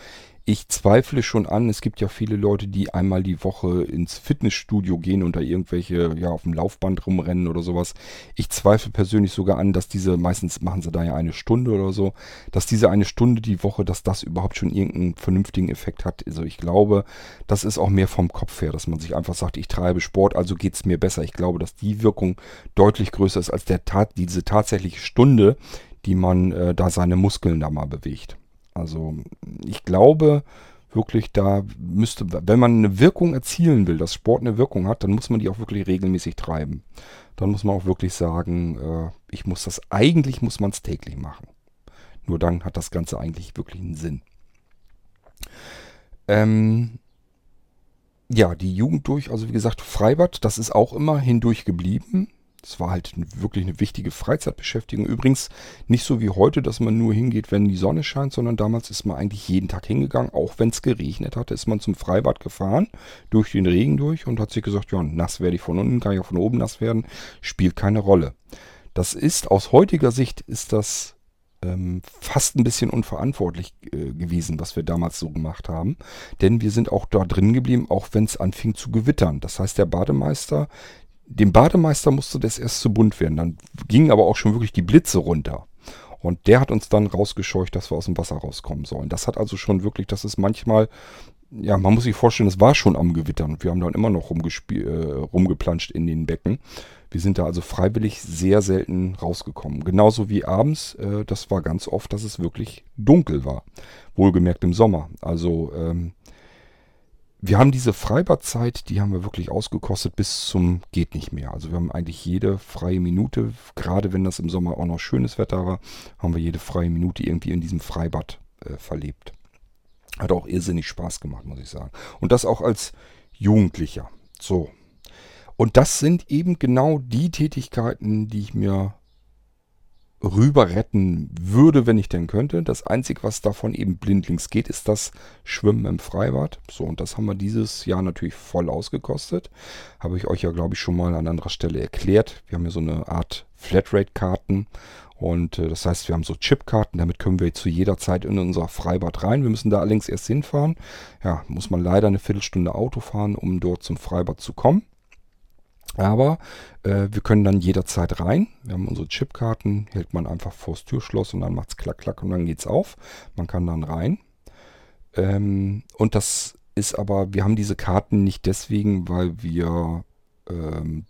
ich zweifle schon an, es gibt ja viele Leute, die einmal die Woche ins Fitnessstudio gehen und da irgendwelche, ja, auf dem Laufband rumrennen oder sowas. Ich zweifle persönlich sogar an, dass diese, meistens machen sie da ja eine Stunde oder so, dass diese eine Stunde die Woche, dass das überhaupt schon irgendeinen vernünftigen Effekt hat. Also ich glaube, das ist auch mehr vom Kopf her, dass man sich einfach sagt, ich treibe Sport, also geht es mir besser. Ich glaube, dass die Wirkung deutlich größer ist als der Tat, diese tatsächliche Stunde, die man äh, da seine Muskeln da mal bewegt. Also ich glaube wirklich, da müsste, wenn man eine Wirkung erzielen will, dass Sport eine Wirkung hat, dann muss man die auch wirklich regelmäßig treiben. Dann muss man auch wirklich sagen, äh, ich muss das, eigentlich muss man es täglich machen. Nur dann hat das Ganze eigentlich wirklich einen Sinn. Ähm, ja, die Jugend durch, also wie gesagt, Freibad, das ist auch immer hindurch geblieben. Das war halt wirklich eine wichtige Freizeitbeschäftigung. Übrigens nicht so wie heute, dass man nur hingeht, wenn die Sonne scheint, sondern damals ist man eigentlich jeden Tag hingegangen. Auch wenn es geregnet hatte, ist man zum Freibad gefahren, durch den Regen durch und hat sich gesagt, ja, nass werde ich von unten, kann ich auch von oben nass werden. Spielt keine Rolle. Das ist, aus heutiger Sicht ist das ähm, fast ein bisschen unverantwortlich äh, gewesen, was wir damals so gemacht haben. Denn wir sind auch da drin geblieben, auch wenn es anfing zu gewittern. Das heißt, der Bademeister... Dem Bademeister musste das erst zu bunt werden. Dann gingen aber auch schon wirklich die Blitze runter. Und der hat uns dann rausgescheucht, dass wir aus dem Wasser rauskommen sollen. Das hat also schon wirklich, das ist manchmal, ja, man muss sich vorstellen, das war schon am Gewittern. Wir haben dann immer noch rumgespie- äh, rumgeplanscht in den Becken. Wir sind da also freiwillig sehr selten rausgekommen. Genauso wie abends, äh, das war ganz oft, dass es wirklich dunkel war. Wohlgemerkt im Sommer. Also, ähm, Wir haben diese Freibadzeit, die haben wir wirklich ausgekostet bis zum geht nicht mehr. Also wir haben eigentlich jede freie Minute, gerade wenn das im Sommer auch noch schönes Wetter war, haben wir jede freie Minute irgendwie in diesem Freibad äh, verlebt. Hat auch irrsinnig Spaß gemacht, muss ich sagen. Und das auch als Jugendlicher. So. Und das sind eben genau die Tätigkeiten, die ich mir rüber retten würde, wenn ich denn könnte. Das Einzige, was davon eben blindlings geht, ist das Schwimmen im Freibad. So, und das haben wir dieses Jahr natürlich voll ausgekostet. Habe ich euch ja, glaube ich, schon mal an anderer Stelle erklärt. Wir haben ja so eine Art Flatrate-Karten. Und äh, das heißt, wir haben so Chipkarten, damit können wir zu jeder Zeit in unser Freibad rein. Wir müssen da allerdings erst hinfahren. Ja, muss man leider eine Viertelstunde Auto fahren, um dort zum Freibad zu kommen. Aber äh, wir können dann jederzeit rein. Wir haben unsere Chipkarten, hält man einfach vors Türschloss und dann macht es klack, klack und dann geht's auf. Man kann dann rein. Ähm, und das ist aber, wir haben diese Karten nicht deswegen, weil wir... Ähm,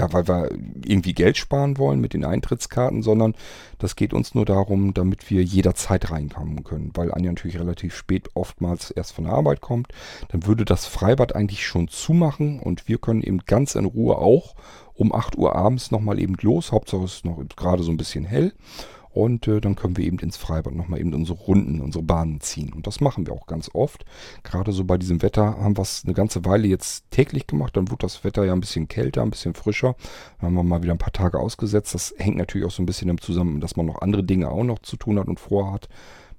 Ja, weil wir irgendwie Geld sparen wollen mit den Eintrittskarten, sondern das geht uns nur darum, damit wir jederzeit reinkommen können. Weil Anja natürlich relativ spät oftmals erst von der Arbeit kommt, dann würde das Freibad eigentlich schon zumachen und wir können eben ganz in Ruhe auch um acht Uhr abends nochmal eben los. Hauptsache es ist noch gerade so ein bisschen hell und äh, dann können wir eben ins Freibad nochmal eben unsere Runden, unsere Bahnen ziehen. Und das machen wir auch ganz oft. Gerade so bei diesem Wetter haben wir es eine ganze Weile jetzt täglich gemacht. Dann wurde das Wetter ja ein bisschen kälter, ein bisschen frischer. Dann haben wir mal wieder ein paar Tage ausgesetzt. Das hängt natürlich auch so ein bisschen damit zusammen, dass man noch andere Dinge auch noch zu tun hat und vorhat.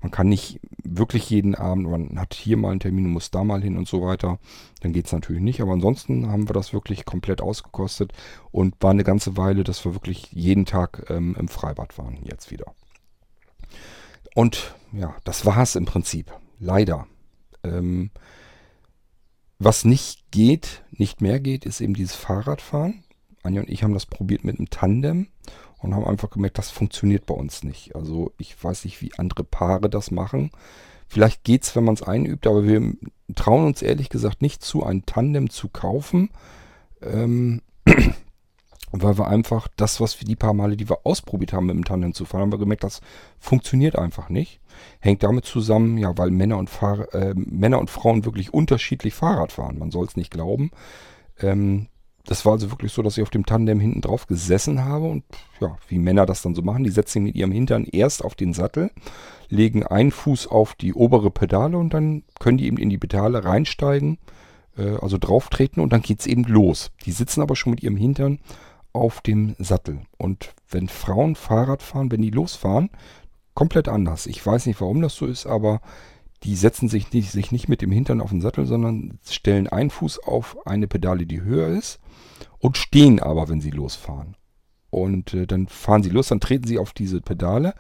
Man kann nicht wirklich jeden Abend, man hat hier mal einen Termin und muss da mal hin und so weiter. Dann geht es natürlich nicht. Aber ansonsten haben wir das wirklich komplett ausgekostet und war eine ganze Weile, dass wir wirklich jeden Tag ähm, im Freibad waren jetzt wieder. Und ja, das war es im Prinzip. Leider. Ähm, was nicht geht, nicht mehr geht, ist eben dieses Fahrradfahren. Anja und ich haben das probiert mit einem Tandem und haben einfach gemerkt, das funktioniert bei uns nicht. Also ich weiß nicht, wie andere Paare das machen. Vielleicht geht es, wenn man es einübt, aber wir trauen uns ehrlich gesagt nicht zu, ein Tandem zu kaufen, ähm, weil wir einfach das, was wir die paar Male, die wir ausprobiert haben, mit dem Tandem zu fahren, haben wir gemerkt, das funktioniert einfach nicht. Hängt damit zusammen, ja, weil Männer und, Fahr- äh, Männer und Frauen wirklich unterschiedlich Fahrrad fahren. Man soll es nicht glauben. Ähm, Das war also wirklich so, dass ich auf dem Tandem hinten drauf gesessen habe und ja, wie Männer das dann so machen, die setzen mit ihrem Hintern erst auf den Sattel, legen einen Fuß auf die obere Pedale und dann können die eben in die Pedale reinsteigen, äh, also drauftreten und dann geht's eben los. Die sitzen aber schon mit ihrem Hintern auf dem Sattel und wenn Frauen Fahrrad fahren, wenn die losfahren, komplett anders. Ich weiß nicht, warum das so ist, aber... Die setzen sich nicht, sich nicht mit dem Hintern auf den Sattel, sondern stellen einen Fuß auf eine Pedale, die höher ist und stehen aber, wenn sie losfahren. Und äh, dann fahren sie los, dann treten sie auf diese Pedale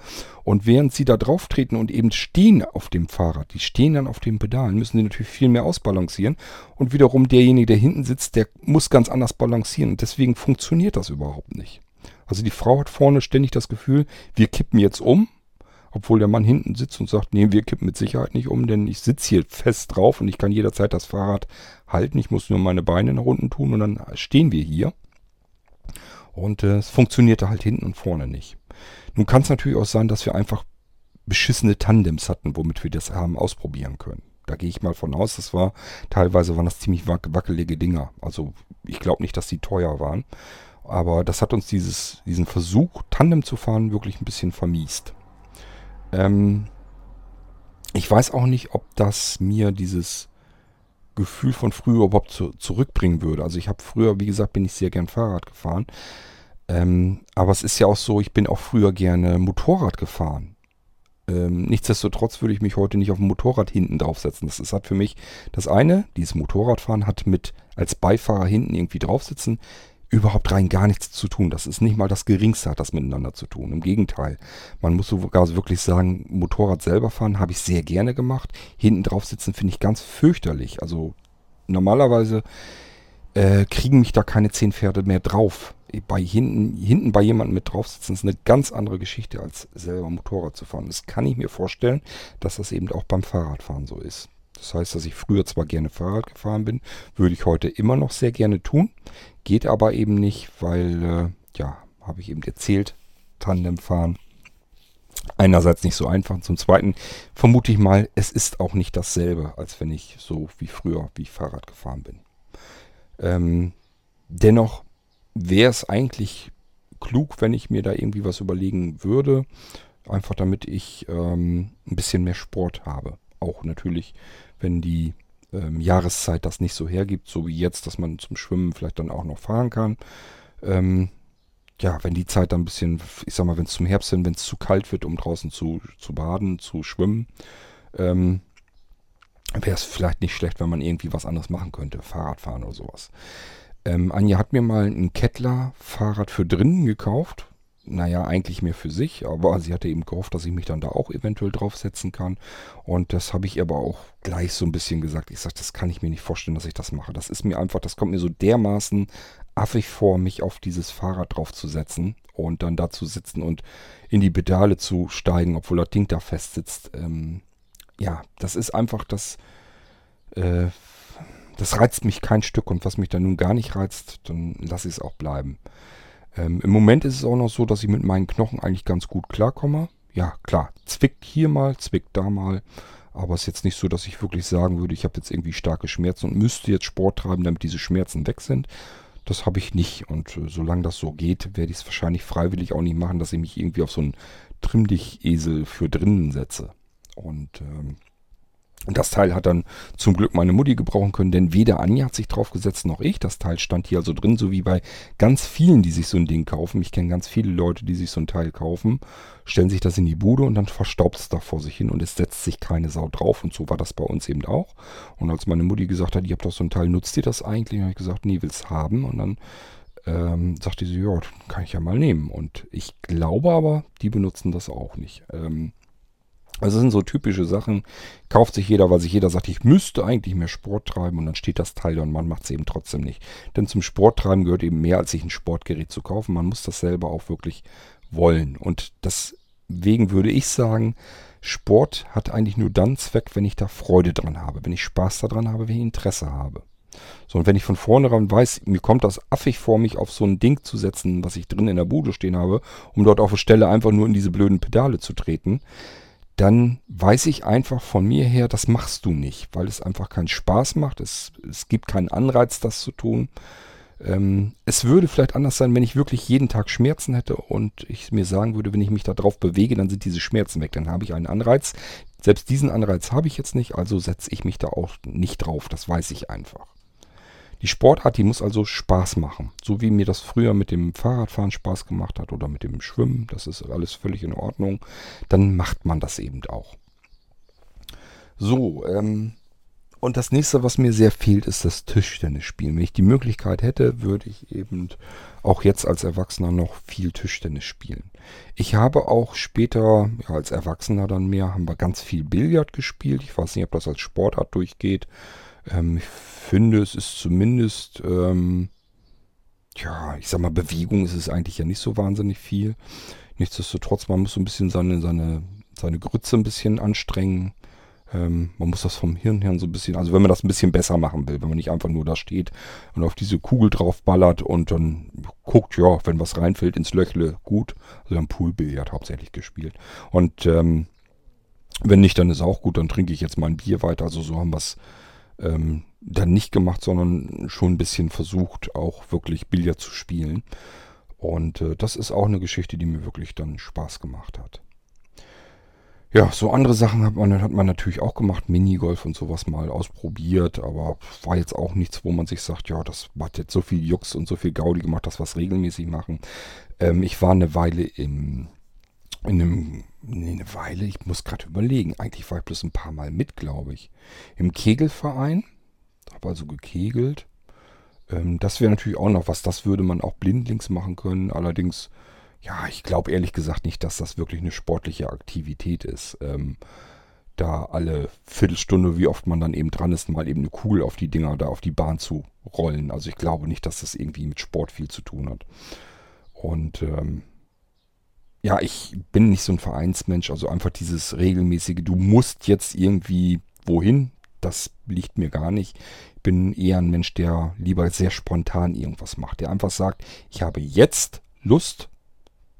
und während sie da drauf treten und eben stehen auf dem Fahrrad, die stehen dann auf den Pedalen, müssen sie natürlich viel mehr ausbalancieren und wiederum derjenige, der hinten sitzt, der muss ganz anders balancieren und deswegen funktioniert das überhaupt nicht. Also die Frau hat vorne ständig das Gefühl, wir kippen jetzt um. Obwohl der Mann hinten sitzt und sagt, nee, wir kippen mit Sicherheit nicht um, denn ich sitze hier fest drauf und ich kann jederzeit das Fahrrad halten. Ich muss nur meine Beine nach unten tun und dann stehen wir hier. Und äh, es funktionierte halt hinten und vorne nicht. Nun kann es natürlich auch sein, dass wir einfach beschissene Tandems hatten, womit wir das haben ausprobieren können. Da gehe ich mal von aus, das war, teilweise waren das ziemlich wackelige Dinger. Also ich glaube nicht, dass die teuer waren. Aber das hat uns dieses, diesen Versuch, Tandem zu fahren, wirklich ein bisschen vermiest. Ich weiß auch nicht, ob das mir dieses Gefühl von früher überhaupt zu, zurückbringen würde. Also ich habe früher, wie gesagt, bin ich sehr gern Fahrrad gefahren. Ähm, aber es ist ja auch so, ich bin auch früher gerne Motorrad gefahren. Ähm, nichtsdestotrotz würde ich mich heute nicht auf ein Motorrad hinten draufsetzen. Das ist halt für mich das eine, dieses Motorradfahren hat mit als Beifahrer hinten irgendwie draufsitzen überhaupt rein gar nichts zu tun. Das ist nicht mal das Geringste, hat das miteinander zu tun. Im Gegenteil, man muss sogar wirklich sagen, Motorrad selber fahren habe ich sehr gerne gemacht. Hinten drauf sitzen finde ich ganz fürchterlich. Also normalerweise äh, kriegen mich da keine zehn Pferde mehr drauf. Bei hinten, hinten bei jemandem mit drauf sitzen ist eine ganz andere Geschichte, als selber Motorrad zu fahren. Das kann ich mir vorstellen, dass das eben auch beim Fahrradfahren so ist. Das heißt, dass ich früher zwar gerne Fahrrad gefahren bin, würde ich heute immer noch sehr gerne tun. Geht aber eben nicht, weil, äh, ja, habe ich eben erzählt, Tandemfahren einerseits nicht so einfach und zum Zweiten vermute ich mal, es ist auch nicht dasselbe, als wenn ich so wie früher, wie ich Fahrrad gefahren bin. Ähm, dennoch wäre es eigentlich klug, wenn ich mir da irgendwie was überlegen würde, einfach damit ich ähm, ein bisschen mehr Sport habe. Auch natürlich, wenn die ähm, Jahreszeit das nicht so hergibt, so wie jetzt, dass man zum Schwimmen vielleicht dann auch noch fahren kann. Ähm, ja, wenn die Zeit dann ein bisschen, ich sag mal, wenn es zum Herbst hin, wenn es zu kalt wird, um draußen zu, zu baden, zu schwimmen, ähm, wäre es vielleicht nicht schlecht, wenn man irgendwie was anderes machen könnte, Fahrradfahren oder sowas. Ähm, Anja hat mir mal ein Kettler-Fahrrad für drinnen gekauft. Naja, eigentlich mehr für sich, aber sie hatte eben gehofft, dass ich mich dann da auch eventuell draufsetzen kann. Und das habe ich aber auch gleich so ein bisschen gesagt. Ich sage, das kann ich mir nicht vorstellen, dass ich das mache. Das ist mir einfach, das kommt mir so dermaßen affig vor, mich auf dieses Fahrrad draufzusetzen und dann da zu sitzen und in die Pedale zu steigen, obwohl das Ding da fest sitzt. Ähm, ja, das ist einfach das... Äh, das reizt mich kein Stück. Und was mich dann nun gar nicht reizt, dann lasse ich es auch bleiben. Ähm, im Moment ist es auch noch so, dass ich mit meinen Knochen eigentlich ganz gut klarkomme. Ja, klar, zwickt hier mal, zwickt da mal. Aber es ist jetzt nicht so, dass ich wirklich sagen würde, ich habe jetzt irgendwie starke Schmerzen und müsste jetzt Sport treiben, damit diese Schmerzen weg sind. Das habe ich nicht. Und äh, solange das so geht, werde ich es wahrscheinlich freiwillig auch nicht machen, dass ich mich irgendwie auf so einen Trimm-Dich-Esel für drinnen setze. Und ähm, das Teil hat dann zum Glück meine Mutti gebrauchen können, denn weder Anja hat sich draufgesetzt noch ich. Das Teil stand hier also drin, so wie bei ganz vielen, die sich so ein Ding kaufen. Ich kenne ganz viele Leute, die sich so ein Teil kaufen, stellen sich das in die Bude und dann verstaubt es da vor sich hin und es setzt sich keine Sau drauf. Und so war das bei uns eben auch. Und als meine Mutti gesagt hat, ihr habt doch so ein Teil, nutzt ihr das eigentlich? Habe ich gesagt, nee, will es haben. Und dann ähm, sagte sie, ja, kann ich ja mal nehmen. Und ich glaube aber, die benutzen das auch nicht. Ähm, Also das sind so typische Sachen, kauft sich jeder, weil sich jeder sagt, ich müsste eigentlich mehr Sport treiben und dann steht das Teil da und man macht es eben trotzdem nicht. Denn zum Sport treiben gehört eben mehr, als sich ein Sportgerät zu kaufen. Man muss das selber auch wirklich wollen. Und deswegen würde ich sagen, Sport hat eigentlich nur dann Zweck, wenn ich da Freude dran habe, wenn ich Spaß daran habe, wenn ich Interesse habe. So, und wenn ich von vornherein weiß, mir kommt das affig vor, mich auf so ein Ding zu setzen, was ich drin in der Bude stehen habe, um dort auf der Stelle einfach nur in diese blöden Pedale zu treten, dann weiß ich einfach von mir her, das machst du nicht, weil es einfach keinen Spaß macht. Es, es gibt keinen Anreiz, das zu tun. Ähm, es würde vielleicht anders sein, wenn ich wirklich jeden Tag Schmerzen hätte und ich mir sagen würde, wenn ich mich da drauf bewege, dann sind diese Schmerzen weg. Dann habe ich einen Anreiz. Selbst diesen Anreiz habe ich jetzt nicht, also setze ich mich da auch nicht drauf. Das weiß ich einfach. Die Sportart, die muss also Spaß machen. So wie mir das früher mit dem Fahrradfahren Spaß gemacht hat oder mit dem Schwimmen, das ist alles völlig in Ordnung, dann macht man das eben auch. So, ähm, und das nächste, was mir sehr fehlt, ist das Tischtennisspielen. Wenn ich die Möglichkeit hätte, würde ich eben auch jetzt als Erwachsener noch viel Tischtennis spielen. Ich habe auch später, ja, als Erwachsener dann mehr, haben wir ganz viel Billard gespielt. Ich weiß nicht, ob das als Sportart durchgeht. Ich finde, es ist zumindest, ähm, ja, ich sag mal, Bewegung ist es eigentlich ja nicht so wahnsinnig viel. Nichtsdestotrotz, man muss so ein bisschen seine, seine, seine Grütze ein bisschen anstrengen. Ähm, man muss das vom Hirn her so ein bisschen, also wenn man das ein bisschen besser machen will, wenn man nicht einfach nur da steht und auf diese Kugel drauf ballert und dann guckt, ja, wenn was reinfällt ins Löchle, gut. Also ein Poolbillard hauptsächlich gespielt. Und ähm, wenn nicht, dann ist auch gut, dann trinke ich jetzt mal ein Bier weiter. Also so haben wir es Ähm, dann nicht gemacht, sondern schon ein bisschen versucht, auch wirklich Billard zu spielen. Und äh, das ist auch eine Geschichte, die mir wirklich dann Spaß gemacht hat. Ja, so andere Sachen hat man, hat man natürlich auch gemacht, Minigolf und sowas mal ausprobiert, aber war jetzt auch nichts, wo man sich sagt, ja, das hat jetzt so viel Jux und so viel Gaudi gemacht, dass wir es regelmäßig machen. Ähm, ich war eine Weile im... In einem, nee, eine Weile, ich muss gerade überlegen, eigentlich war ich bloß ein paar Mal mit, glaube ich, im Kegelverein, habe also gekegelt, ähm, das wäre natürlich auch noch was, das würde man auch blindlings machen können, allerdings, ja, ich glaube ehrlich gesagt nicht, dass das wirklich eine sportliche Aktivität ist, ähm, da alle Viertelstunde, wie oft man dann eben dran ist, mal eben eine Kugel auf die Dinger da auf die Bahn zu rollen, also ich glaube nicht, dass das irgendwie mit Sport viel zu tun hat und, ähm, ja, ich bin nicht so ein Vereinsmensch, also einfach dieses regelmäßige, du musst jetzt irgendwie wohin, das liegt mir gar nicht. Ich bin eher ein Mensch, der lieber sehr spontan irgendwas macht, der einfach sagt, ich habe jetzt Lust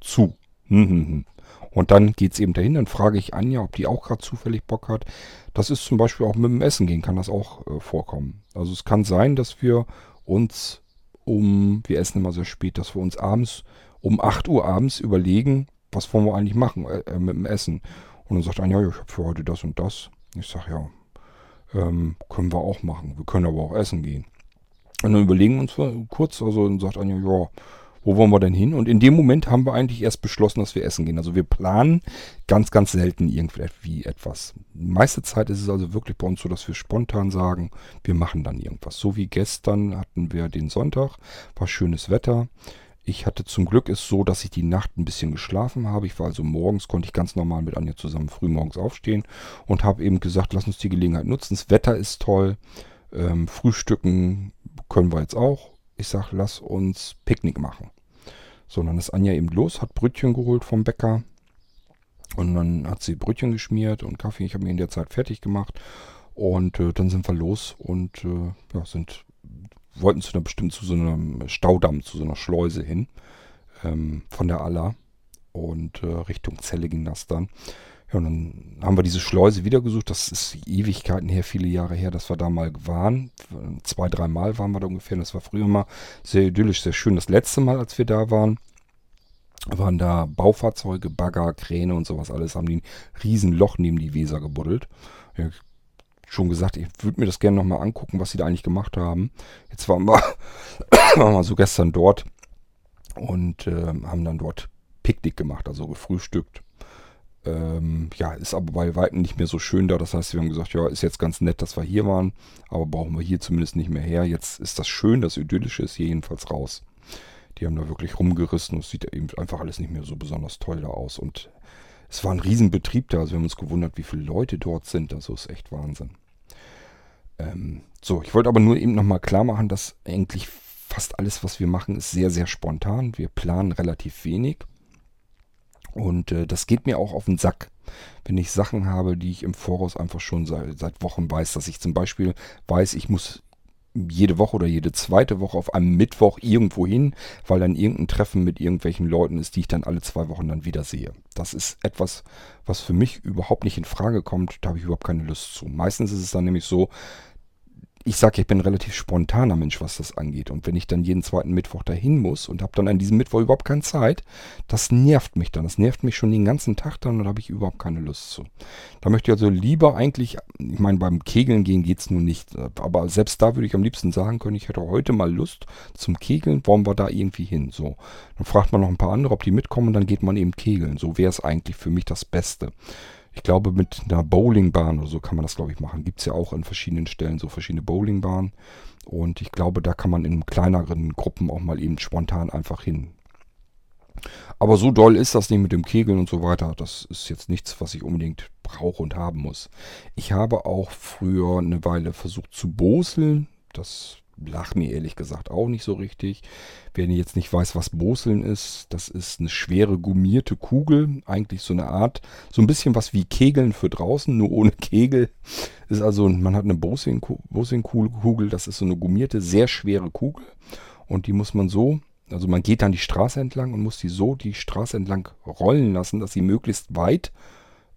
zu. Und Und dann geht es eben dahin, dann frage ich Anja, ob die auch gerade zufällig Bock hat. Das ist zum Beispiel auch mit dem Essen gehen, kann das auch äh, vorkommen. Also es kann sein, dass wir uns um, wir essen immer sehr spät, dass wir uns abends um acht Uhr abends überlegen, was wollen wir eigentlich machen äh, mit dem Essen. Und dann sagt Anja, ja, ich habe für heute das und das. Ich sage, ja, ähm, können wir auch machen. Wir können aber auch essen gehen. Und dann überlegen wir uns kurz, also dann sagt Anja, ja, wo wollen wir denn hin? Und in dem Moment haben wir eigentlich erst beschlossen, dass wir essen gehen. Also wir planen ganz, ganz selten irgendwie etwas. Die meiste Zeit ist es also wirklich bei uns so, dass wir spontan sagen, wir machen dann irgendwas. So wie gestern hatten wir den Sonntag, war schönes Wetter. Ich hatte zum Glück ist so, dass ich die Nacht ein bisschen geschlafen habe. Ich war also morgens, konnte ich ganz normal mit Anja zusammen früh morgens aufstehen und habe eben gesagt, lass uns die Gelegenheit nutzen. Das Wetter ist toll, ähm, frühstücken können wir jetzt auch. Ich sage, lass uns Picknick machen. So, dann ist Anja eben los, hat Brötchen geholt vom Bäcker. Und dann hat sie Brötchen geschmiert und Kaffee. Ich habe mir in der Zeit fertig gemacht. Und äh, dann sind wir los und äh, ja, sind, wollten zu einer bestimmten, zu so einem Staudamm, zu so einer Schleuse hin. Ähm, von der Aller. Und äh, Richtung Zelle ging das dann. Ja, und dann haben wir diese Schleuse wieder gesucht. Das ist Ewigkeiten her, viele Jahre her, dass wir da mal waren. Zwei, dreimal waren wir da ungefähr. Das war früher mal sehr idyllisch, sehr schön. Das letzte Mal, als wir da waren, waren da Baufahrzeuge, Bagger, Kräne und sowas alles. Haben die ein Riesenloch neben die Weser gebuddelt. Ja, schon gesagt, ich würde mir das gerne nochmal angucken, was sie da eigentlich gemacht haben. Jetzt waren wir, waren wir so gestern dort und äh, haben dann dort Picknick gemacht, also gefrühstückt. Ähm, ja, ist aber bei Weitem nicht mehr so schön da. Das heißt, wir haben gesagt, ja, ist jetzt ganz nett, dass wir hier waren, aber brauchen wir hier zumindest nicht mehr her. Jetzt ist das schön, das Idyllische ist hier jedenfalls raus. Die haben da wirklich rumgerissen und es sieht eben einfach alles nicht mehr so besonders toll da aus. Und es war ein Riesenbetrieb da, also wir haben uns gewundert, wie viele Leute dort sind. Also ist echt Wahnsinn. Ähm, so, ich wollte aber nur eben nochmal klar machen, dass eigentlich fast alles, was wir machen, ist sehr, sehr spontan. Wir planen relativ wenig. Und äh, das geht mir auch auf den Sack, wenn ich Sachen habe, die ich im Voraus einfach schon seit, seit Wochen weiß, dass ich zum Beispiel weiß, ich muss jede Woche oder jede zweite Woche auf einem Mittwoch irgendwo hin, weil dann irgendein Treffen mit irgendwelchen Leuten ist, die ich dann alle zwei Wochen dann wiedersehe. Das ist etwas, was für mich überhaupt nicht in Frage kommt, da habe ich überhaupt keine Lust zu. Meistens ist es dann nämlich so, ich sage, ich bin ein relativ spontaner Mensch, was das angeht. Und wenn ich dann jeden zweiten Mittwoch dahin muss und habe dann an diesem Mittwoch überhaupt keine Zeit, das nervt mich dann. Das nervt mich schon den ganzen Tag dann und da habe ich überhaupt keine Lust zu. Da möchte ich also lieber eigentlich, ich meine, beim Kegeln gehen geht es nun nicht. Aber selbst da würde ich am liebsten sagen können, ich hätte heute mal Lust zum Kegeln, wollen wir da irgendwie hin. So, dann fragt man noch ein paar andere, ob die mitkommen und dann geht man eben kegeln. So wäre es eigentlich für mich das Beste. Ich glaube, mit einer Bowlingbahn oder so kann man das, glaube ich, machen. Gibt es ja auch an verschiedenen Stellen so verschiedene Bowlingbahnen. Und ich glaube, da kann man in kleineren Gruppen auch mal eben spontan einfach hin. Aber so doll ist das nicht mit dem Kegeln und so weiter. Das ist jetzt nichts, was ich unbedingt brauche und haben muss. Ich habe auch früher eine Weile versucht zu boseln. Das lag mir ehrlich gesagt auch nicht so richtig. Wer jetzt nicht weiß, was Boseln ist, das ist eine schwere gummierte Kugel. Eigentlich so eine Art, so ein bisschen was wie Kegeln für draußen, nur ohne Kegel. Ist also, man hat eine Boseln-Kugel, das ist so eine gummierte, sehr schwere Kugel. Und die muss man so, also man geht dann die Straße entlang und muss die so die Straße entlang rollen lassen, dass sie möglichst weit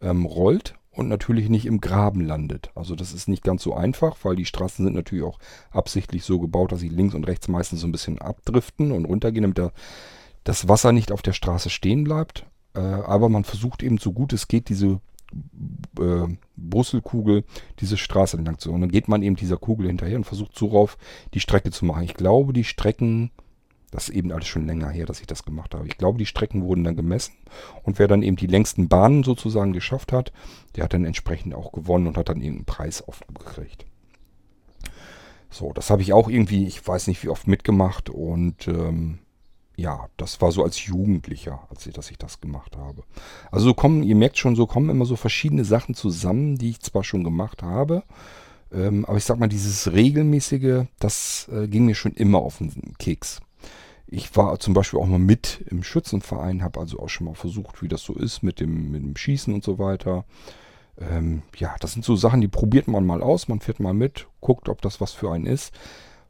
ähm, rollt. Und natürlich nicht im Graben landet. Also das ist nicht ganz so einfach, weil die Straßen sind natürlich auch absichtlich so gebaut, dass sie links und rechts meistens so ein bisschen abdriften und runtergehen, damit der, das Wasser nicht auf der Straße stehen bleibt. Äh, aber man versucht eben so gut es geht, diese äh, Brüsselkugel, diese Straße entlang zu. Und dann geht man eben dieser Kugel hinterher und versucht so rauf die Strecke zu machen. Ich glaube, die Strecken... Das ist eben alles schon länger her, dass ich das gemacht habe. Ich glaube, die Strecken wurden dann gemessen. Und wer dann eben die längsten Bahnen sozusagen geschafft hat, der hat dann entsprechend auch gewonnen und hat dann eben einen Preis aufgekriegt. So, das habe ich auch irgendwie, ich weiß nicht wie oft mitgemacht. Und ähm, ja, das war so als Jugendlicher, als ich, dass ich das gemacht habe. Also so kommen, ihr merkt schon, so kommen immer so verschiedene Sachen zusammen, die ich zwar schon gemacht habe. Ähm, aber ich sag mal, dieses Regelmäßige, das äh, ging mir schon immer auf den Keks. Ich war zum Beispiel auch mal mit im Schützenverein, habe also auch schon mal versucht, wie das so ist mit dem, mit dem Schießen und so weiter. Ähm, ja, das sind so Sachen, die probiert man mal aus, man fährt mal mit, guckt, ob das was für einen ist.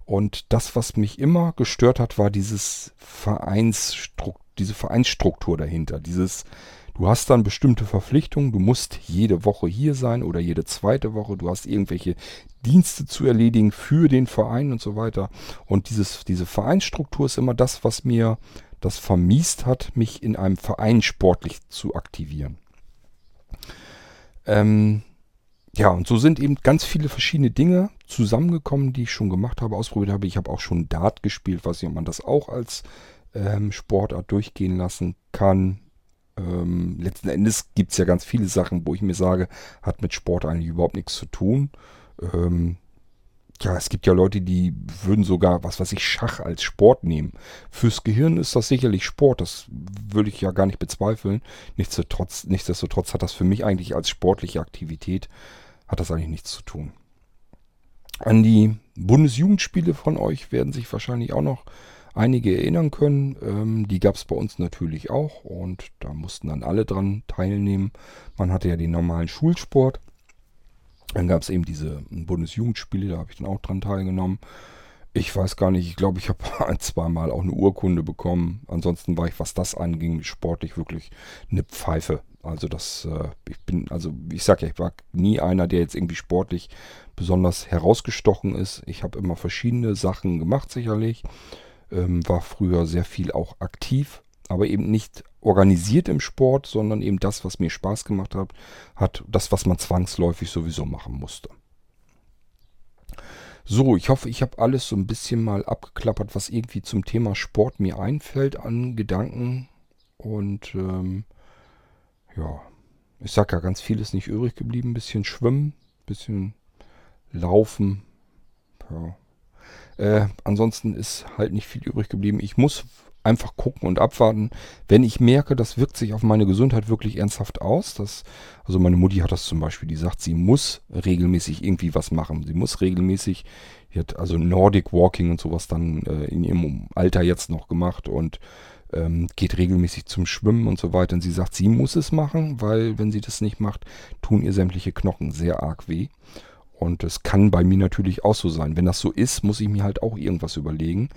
Und das, was mich immer gestört hat, war dieses Vereinsstrukt, diese Vereinsstruktur dahinter. Dieses, Du hast dann bestimmte Verpflichtungen, du musst jede Woche hier sein oder jede zweite Woche, du hast irgendwelche Dienste zu erledigen für den Verein und so weiter. Und dieses, diese Vereinsstruktur ist immer das, was mir das vermiest hat, mich in einem Verein sportlich zu aktivieren. Ähm, ja, und so sind eben ganz viele verschiedene Dinge zusammengekommen, die ich schon gemacht habe, ausprobiert habe. Ich habe auch schon Dart gespielt, weiß nicht, ob man das auch als ähm, Sportart durchgehen lassen kann. Ähm, letzten Endes gibt es ja ganz viele Sachen, wo ich mir sage, hat mit Sport eigentlich überhaupt nichts zu tun. Ähm, ja, es gibt ja Leute, die würden sogar, was weiß ich, Schach als Sport nehmen. Fürs Gehirn ist das sicherlich Sport, das würde ich ja gar nicht bezweifeln. Nichtsdestotrotz, nichtsdestotrotz hat das für mich eigentlich als sportliche Aktivität, hat das eigentlich nichts zu tun. An die Bundesjugendspiele von euch werden sich wahrscheinlich auch noch einige erinnern können, ähm, die gab es bei uns natürlich auch und da mussten dann alle dran teilnehmen. Man hatte ja den normalen Schulsport, dann gab es eben diese Bundesjugendspiele, da habe ich dann auch dran teilgenommen. Ich weiß gar nicht, ich glaube, ich habe ein, zweimal auch eine Urkunde bekommen. Ansonsten war ich, was das anging, sportlich wirklich eine Pfeife. Also das, äh, ich bin, also ich sage ja, ich war nie einer, der jetzt irgendwie sportlich besonders herausgestochen ist. Ich habe immer verschiedene Sachen gemacht, sicherlich. Ähm, war früher sehr viel auch aktiv, aber eben nicht organisiert im Sport, sondern eben das, was mir Spaß gemacht hat, hat das, was man zwangsläufig sowieso machen musste. So, ich hoffe, ich habe alles so ein bisschen mal abgeklappert, was irgendwie zum Thema Sport mir einfällt an Gedanken. Und ähm, ja, ich sag ja, ganz viel ist nicht übrig geblieben. Ein bisschen schwimmen, ein bisschen laufen, ja. Äh, ansonsten ist halt nicht viel übrig geblieben. Ich muss einfach gucken und abwarten. Wenn ich merke, das wirkt sich auf meine Gesundheit wirklich ernsthaft aus. Das, also meine Mutti hat das zum Beispiel, die sagt, sie muss regelmäßig irgendwie was machen. Sie muss regelmäßig, die hat also Nordic Walking und sowas dann äh, in ihrem Alter jetzt noch gemacht und ähm, geht regelmäßig zum Schwimmen und so weiter. Und sie sagt, sie muss es machen, weil wenn sie das nicht macht, tun ihr sämtliche Knochen sehr arg weh. Und das kann bei mir natürlich auch so sein. Wenn das so ist, muss ich mir halt auch irgendwas überlegen.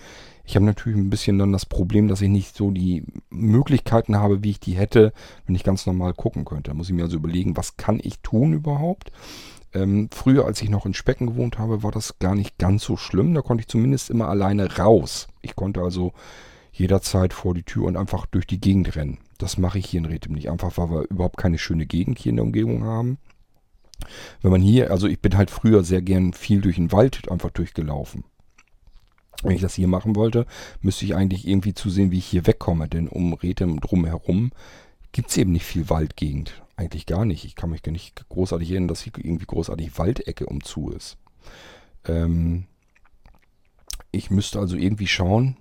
Ich habe natürlich ein bisschen dann das Problem, dass ich nicht so die Möglichkeiten habe, wie ich die hätte, wenn ich ganz normal gucken könnte. Da muss ich mir also überlegen, was kann ich tun überhaupt? Ähm, früher, als ich noch in Specken gewohnt habe, war das gar nicht ganz so schlimm. Da konnte ich zumindest immer alleine raus. Ich konnte also jederzeit vor die Tür und einfach durch die Gegend rennen. Das mache ich hier in Rethem nicht. Einfach, weil wir überhaupt keine schöne Gegend hier in der Umgebung haben. Wenn man hier, also ich bin halt früher sehr gern viel durch den Wald einfach durchgelaufen. Wenn ich das hier machen wollte, müsste ich eigentlich irgendwie zusehen, wie ich hier wegkomme. Denn um Rethem drumherum gibt es eben nicht viel Waldgegend. Eigentlich gar nicht. Ich kann mich gar nicht großartig erinnern, dass hier irgendwie großartig Waldecke umzu ist. Ähm, ich müsste also irgendwie schauen,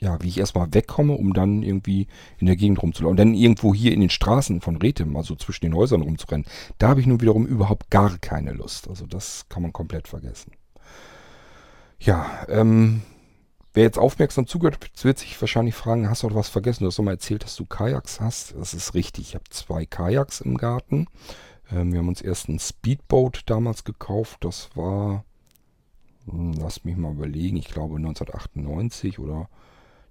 ja, wie ich erstmal wegkomme, um dann irgendwie in der Gegend rumzulaufen. Und dann irgendwo hier in den Straßen von Rethem, also zwischen den Häusern rumzurennen. Da habe ich nun wiederum überhaupt gar keine Lust. Also das kann man komplett vergessen. Ja, ähm, wer jetzt aufmerksam zugehört, wird sich wahrscheinlich fragen, hast du doch was vergessen? Du hast doch mal erzählt, dass du Kajaks hast. Das ist richtig. Ich habe zwei Kajaks im Garten. Ähm, wir haben uns erst ein Speedboat damals gekauft. Das war, lass mich mal überlegen, ich glaube neunzehnhundertachtundneunzig oder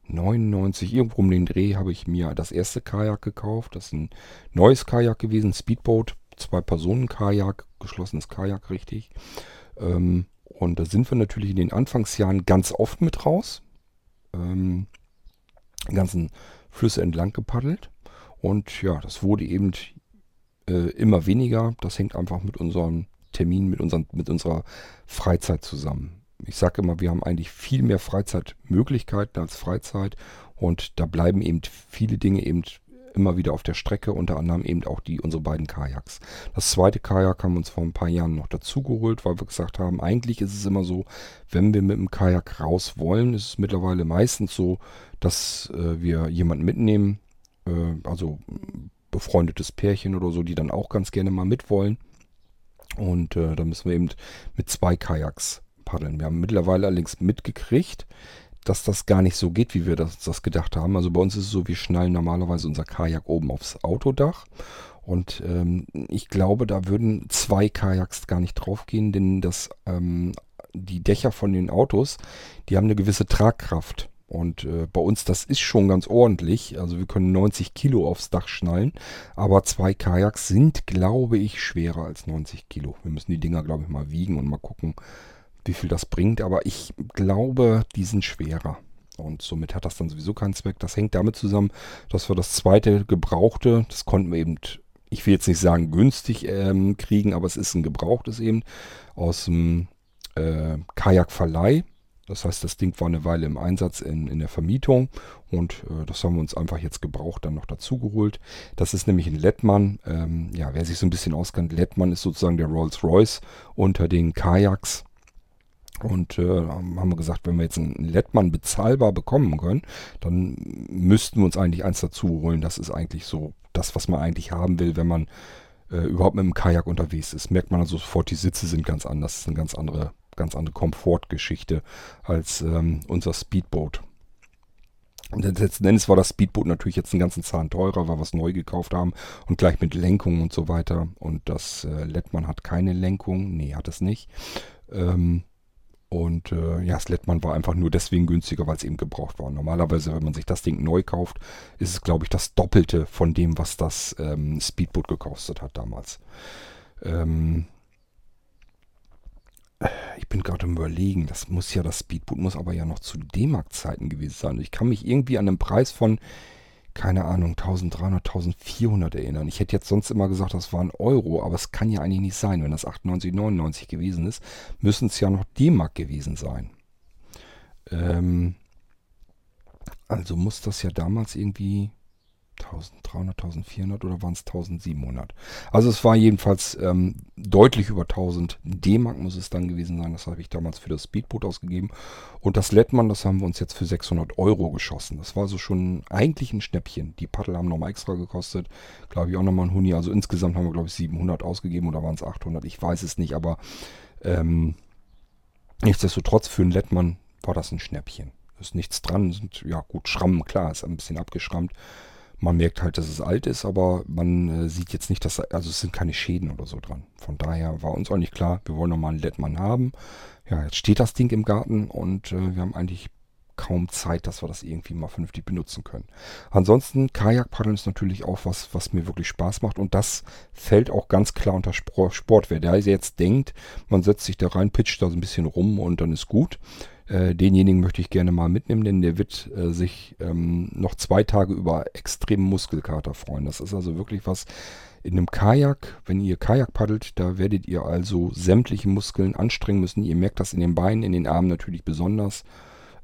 neunundneunzig, irgendwo um den Dreh habe ich mir das erste Kajak gekauft. Das ist ein neues Kajak gewesen, Speedboat, Zwei-Personen-Kajak, geschlossenes Kajak, richtig. Ähm, und da sind wir natürlich in den Anfangsjahren ganz oft mit raus. Ähm, die ganzen Flüsse entlang gepaddelt. Und ja, das wurde eben äh, immer weniger. Das hängt einfach mit unserem Termin, mit, unseren, mit unserer Freizeit zusammen. Ich sage immer, wir haben eigentlich viel mehr Freizeitmöglichkeiten als Freizeit und da bleiben eben viele Dinge eben immer wieder auf der Strecke, unter anderem eben auch die unsere beiden Kajaks. Das zweite Kajak haben wir uns vor ein paar Jahren noch dazu geholt, weil wir gesagt haben, eigentlich ist es immer so, wenn wir mit dem Kajak raus wollen, ist es mittlerweile meistens so, dass äh, wir jemanden mitnehmen, äh, also befreundetes Pärchen oder so, die dann auch ganz gerne mal mitwollen und äh, da müssen wir eben mit zwei Kajaks paddeln. Wir haben mittlerweile allerdings mitgekriegt, dass das gar nicht so geht, wie wir das, das gedacht haben. Also bei uns ist es so, wir schnallen normalerweise unser Kajak oben aufs Autodach und ähm, ich glaube, da würden zwei Kajaks gar nicht drauf gehen, denn das, ähm, die Dächer von den Autos, die haben eine gewisse Tragkraft. Und äh, bei uns, das ist schon ganz ordentlich. Also wir können neunzig Kilo aufs Dach schnallen. Aber zwei Kajaks sind, glaube ich, schwerer als neunzig Kilo. Wir müssen die Dinger, glaube ich, mal wiegen und mal gucken, wie viel das bringt. Aber ich glaube, die sind schwerer. Und somit hat das dann sowieso keinen Zweck. Das hängt damit zusammen, dass wir das zweite gebrauchte, das konnten wir eben, ich will jetzt nicht sagen günstig ähm, kriegen, aber es ist ein gebrauchtes eben aus dem äh, Kajakverleih. Das heißt, das Ding war eine Weile im Einsatz in, in der Vermietung und äh, das haben wir uns einfach jetzt gebraucht dann noch dazu geholt. Das ist nämlich ein Lettmann. Ähm, ja, wer sich so ein bisschen auskennt, Lettmann ist sozusagen der Rolls-Royce unter den Kajaks. Und äh, haben wir gesagt, wenn wir jetzt einen Lettmann bezahlbar bekommen können, dann müssten wir uns eigentlich eins dazu holen. Das ist eigentlich so das, was man eigentlich haben will, wenn man äh, überhaupt mit dem Kajak unterwegs ist. Merkt man also sofort, die Sitze sind ganz anders. Das ist eine ganz andere, ganz andere Komfortgeschichte als ähm, unser Speedboat. Und letzten Endes war das Speedboat natürlich jetzt einen ganzen Zahn teurer, weil wir es neu gekauft haben und gleich mit Lenkung und so weiter. Und das äh, Lettmann hat keine Lenkung. Nee, hat es nicht. Ähm... Und äh, ja, das Lettmann war einfach nur deswegen günstiger, weil es eben gebraucht war. Normalerweise, wenn man sich das Ding neu kauft, ist es, glaube ich, das Doppelte von dem, was das ähm, Speedboat gekostet hat damals. Ähm ich bin gerade am Überlegen, das muss ja, das Speedboat muss aber ja noch zu D-Mark-Zeiten gewesen sein. Ich kann mich irgendwie an einen Preis von, keine Ahnung, dreizehnhundert, vierzehnhundert erinnern. Ich hätte jetzt sonst immer gesagt, das waren Euro, aber es kann ja eigentlich nicht sein. Wenn das achtundneunzig, neunundneunzig gewesen ist, müssen es ja noch D-Mark gewesen sein. Ähm, also muss das ja damals irgendwie dreizehnhundert, vierzehnhundert oder waren es siebzehnhundert? Also es war jedenfalls ähm, deutlich über tausend D-Mark muss es dann gewesen sein. Das habe ich damals für das Speedboat ausgegeben. Und das Lettmann, das haben wir uns jetzt für sechshundert Euro geschossen. Das war also schon eigentlich ein Schnäppchen. Die Paddel haben nochmal extra gekostet. Glaube ich auch nochmal ein Huni. Also insgesamt haben wir, glaube ich, siebenhundert ausgegeben oder waren es achthundert? Ich weiß es nicht, aber ähm, nichtsdestotrotz für einen Lettmann war das ein Schnäppchen. Ist nichts dran. Sind, ja gut, Schrammen, klar, ist ein bisschen abgeschrammt. Man merkt halt, dass es alt ist, aber man äh, sieht jetzt nicht, dass, also es sind keine Schäden oder so dran. Von daher war uns auch nicht klar, wir wollen nochmal einen Lettmann haben. Ja, jetzt steht das Ding im Garten und äh, wir haben eigentlich kaum Zeit, dass wir das irgendwie mal vernünftig benutzen können. Ansonsten, Kajakpaddeln ist natürlich auch was, was mir wirklich Spaß macht und das fällt auch ganz klar unter Sport. Wer da jetzt denkt, man setzt sich da rein, pitcht da so ein bisschen rum und dann ist gut. Denjenigen möchte ich gerne mal mitnehmen, denn der wird äh, sich ähm, noch zwei Tage über extremen Muskelkater freuen. Das ist also wirklich was in einem Kajak. Wenn ihr Kajak paddelt, da werdet ihr also sämtliche Muskeln anstrengen müssen. Ihr merkt das in den Beinen, in den Armen natürlich besonders.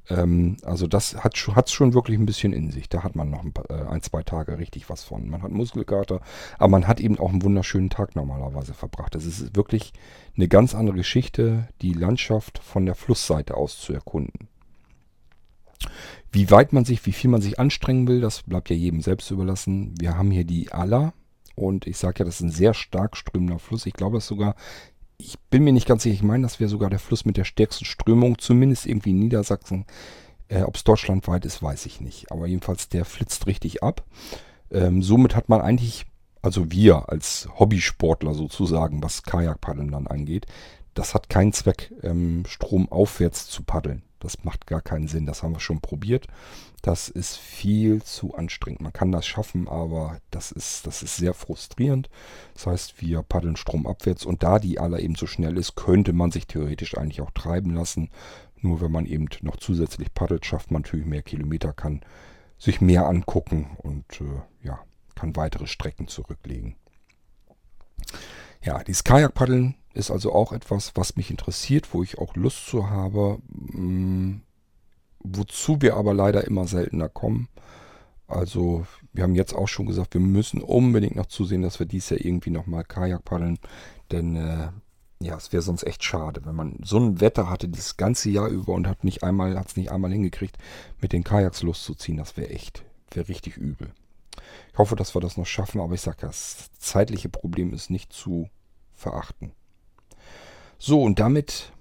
Ähm, also das hat es schon wirklich ein bisschen in sich. Da hat man noch ein, paar, äh, ein, zwei Tage richtig was von. Man hat Muskelkater, aber man hat eben auch einen wunderschönen Tag normalerweise verbracht. Das ist wirklich eine ganz andere Geschichte, die Landschaft von der Flussseite aus zu erkunden. Wie weit man sich, wie viel man sich anstrengen will, das bleibt ja jedem selbst überlassen. Wir haben hier die Aller und ich sage ja, das ist ein sehr stark strömender Fluss. Ich glaube, das sogar... Ich bin mir nicht ganz sicher, ich meine, das wäre sogar der Fluss mit der stärksten Strömung, zumindest irgendwie in Niedersachsen. Äh, ob es deutschlandweit ist, weiß ich nicht. Aber jedenfalls, der flitzt richtig ab. Ähm, somit hat man eigentlich, also wir als Hobbysportler sozusagen, was Kajakpaddeln dann angeht, das hat keinen Zweck, ähm, stromaufwärts zu paddeln. Das macht gar keinen Sinn, das haben wir schon probiert. Das ist viel zu anstrengend. Man kann das schaffen, aber das ist, das ist sehr frustrierend. Das heißt, wir paddeln stromabwärts und da die Aller eben so schnell ist, könnte man sich theoretisch eigentlich auch treiben lassen. Nur wenn man eben noch zusätzlich paddelt, schafft man natürlich mehr Kilometer, kann sich mehr angucken und äh, ja, kann weitere Strecken zurücklegen. Ja, dieses Kajakpaddeln ist also auch etwas, was mich interessiert, wo ich auch Lust zu habe, mh, wozu wir aber leider immer seltener kommen. Also wir haben jetzt auch schon gesagt, wir müssen unbedingt noch zusehen, dass wir dies Jahr irgendwie nochmal Kajak paddeln, denn äh, ja, es wäre sonst echt schade, wenn man so ein Wetter hatte das ganze Jahr über und hat nicht einmal, hat es nicht einmal hingekriegt, mit den Kajaks loszuziehen. Das wäre echt, wäre richtig übel. Ich hoffe, dass wir das noch schaffen, aber ich sage, das zeitliche Problem ist nicht zu verachten. So, und damit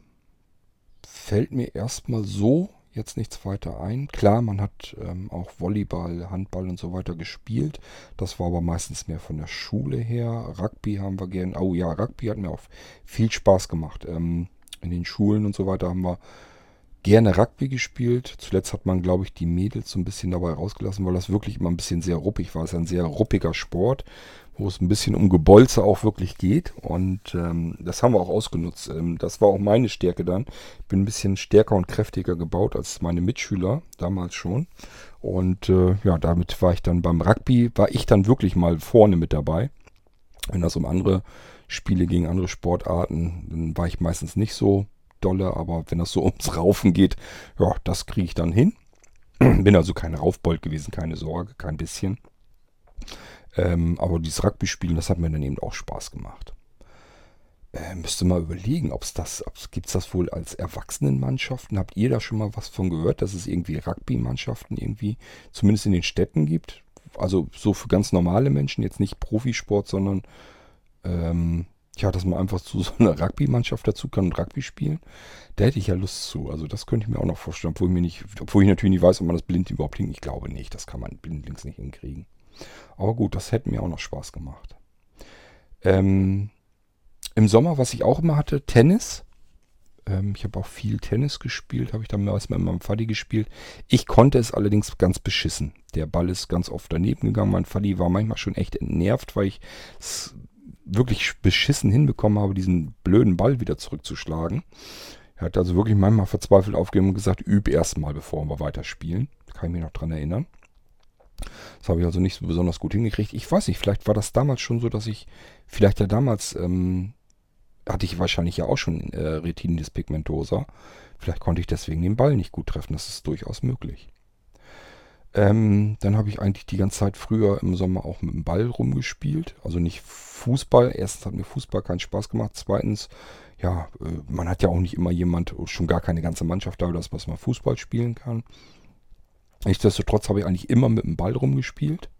fällt mir erstmal so jetzt nichts weiter ein. Klar, man hat ähm, auch Volleyball, Handball und so weiter gespielt. Das war aber meistens mehr von der Schule her. Rugby haben wir gern. Oh ja, Rugby hat mir auch viel Spaß gemacht. Ähm, in den Schulen und so weiter haben wir gerne Rugby gespielt. Zuletzt hat man, glaube ich, die Mädels so ein bisschen dabei rausgelassen, weil das wirklich immer ein bisschen sehr ruppig war. Es ist ein sehr ruppiger Sport, wo es ein bisschen um Gebolze auch wirklich geht. Und ähm, das haben wir auch ausgenutzt. Ähm, das war auch meine Stärke dann. Ich bin ein bisschen stärker und kräftiger gebaut als meine Mitschüler damals schon. Und äh, ja, damit war ich dann beim Rugby, war ich dann wirklich mal vorne mit dabei. Wenn das um andere Spiele gegen andere Sportarten, dann war ich meistens nicht so dolle, aber wenn das so ums Raufen geht, ja, das kriege ich dann hin. Bin also kein Raufbold gewesen, keine Sorge, kein bisschen. Ähm, aber dieses Rugby-Spielen, das hat mir dann eben auch Spaß gemacht. Äh, müsste mal überlegen, ob es das, gibt es das wohl als Erwachsenenmannschaften? Habt ihr da schon mal was von gehört, dass es irgendwie Rugby-Mannschaften irgendwie, zumindest in den Städten gibt? Also so für ganz normale Menschen, jetzt nicht Profisport, sondern ähm, ja, dass man einfach zu so einer Rugby-Mannschaft dazu kann und Rugby spielen. Da hätte ich ja Lust zu. Also das könnte ich mir auch noch vorstellen, obwohl ich, mir nicht, obwohl ich natürlich nicht weiß, ob man das blind überhaupt hinkriegt. Ich glaube nicht, das kann man blindlings nicht hinkriegen. Aber gut, das hätte mir auch noch Spaß gemacht. Ähm, Im Sommer, was ich auch immer hatte, Tennis. Ähm, ich habe auch viel Tennis gespielt, habe ich dann meistens mit meinem Vati gespielt. Ich konnte es allerdings ganz beschissen. Der Ball ist ganz oft daneben gegangen. Mein Vati war manchmal schon echt entnervt, weil ich es wirklich beschissen hinbekommen habe, diesen blöden Ball wieder zurückzuschlagen. Er hat also wirklich manchmal verzweifelt aufgegeben und gesagt, üb erstmal, bevor wir weiterspielen. Da kann ich mich noch dran erinnern. Das habe ich also nicht so besonders gut hingekriegt. Ich weiß nicht, vielleicht war das damals schon so, dass ich, vielleicht ja damals, ähm, hatte ich wahrscheinlich ja auch schon äh, Retinitis pigmentosa. Vielleicht konnte ich deswegen den Ball nicht gut treffen. Das ist durchaus möglich. Ähm, dann habe ich eigentlich die ganze Zeit früher im Sommer auch mit dem Ball rumgespielt. Also nicht Fußball. Erstens hat mir Fußball keinen Spaß gemacht. Zweitens, ja, äh, man hat ja auch nicht immer jemand, schon gar keine ganze Mannschaft da, dass man Fußball spielen kann. Nichtsdestotrotz habe ich eigentlich immer mit dem Ball rumgespielt.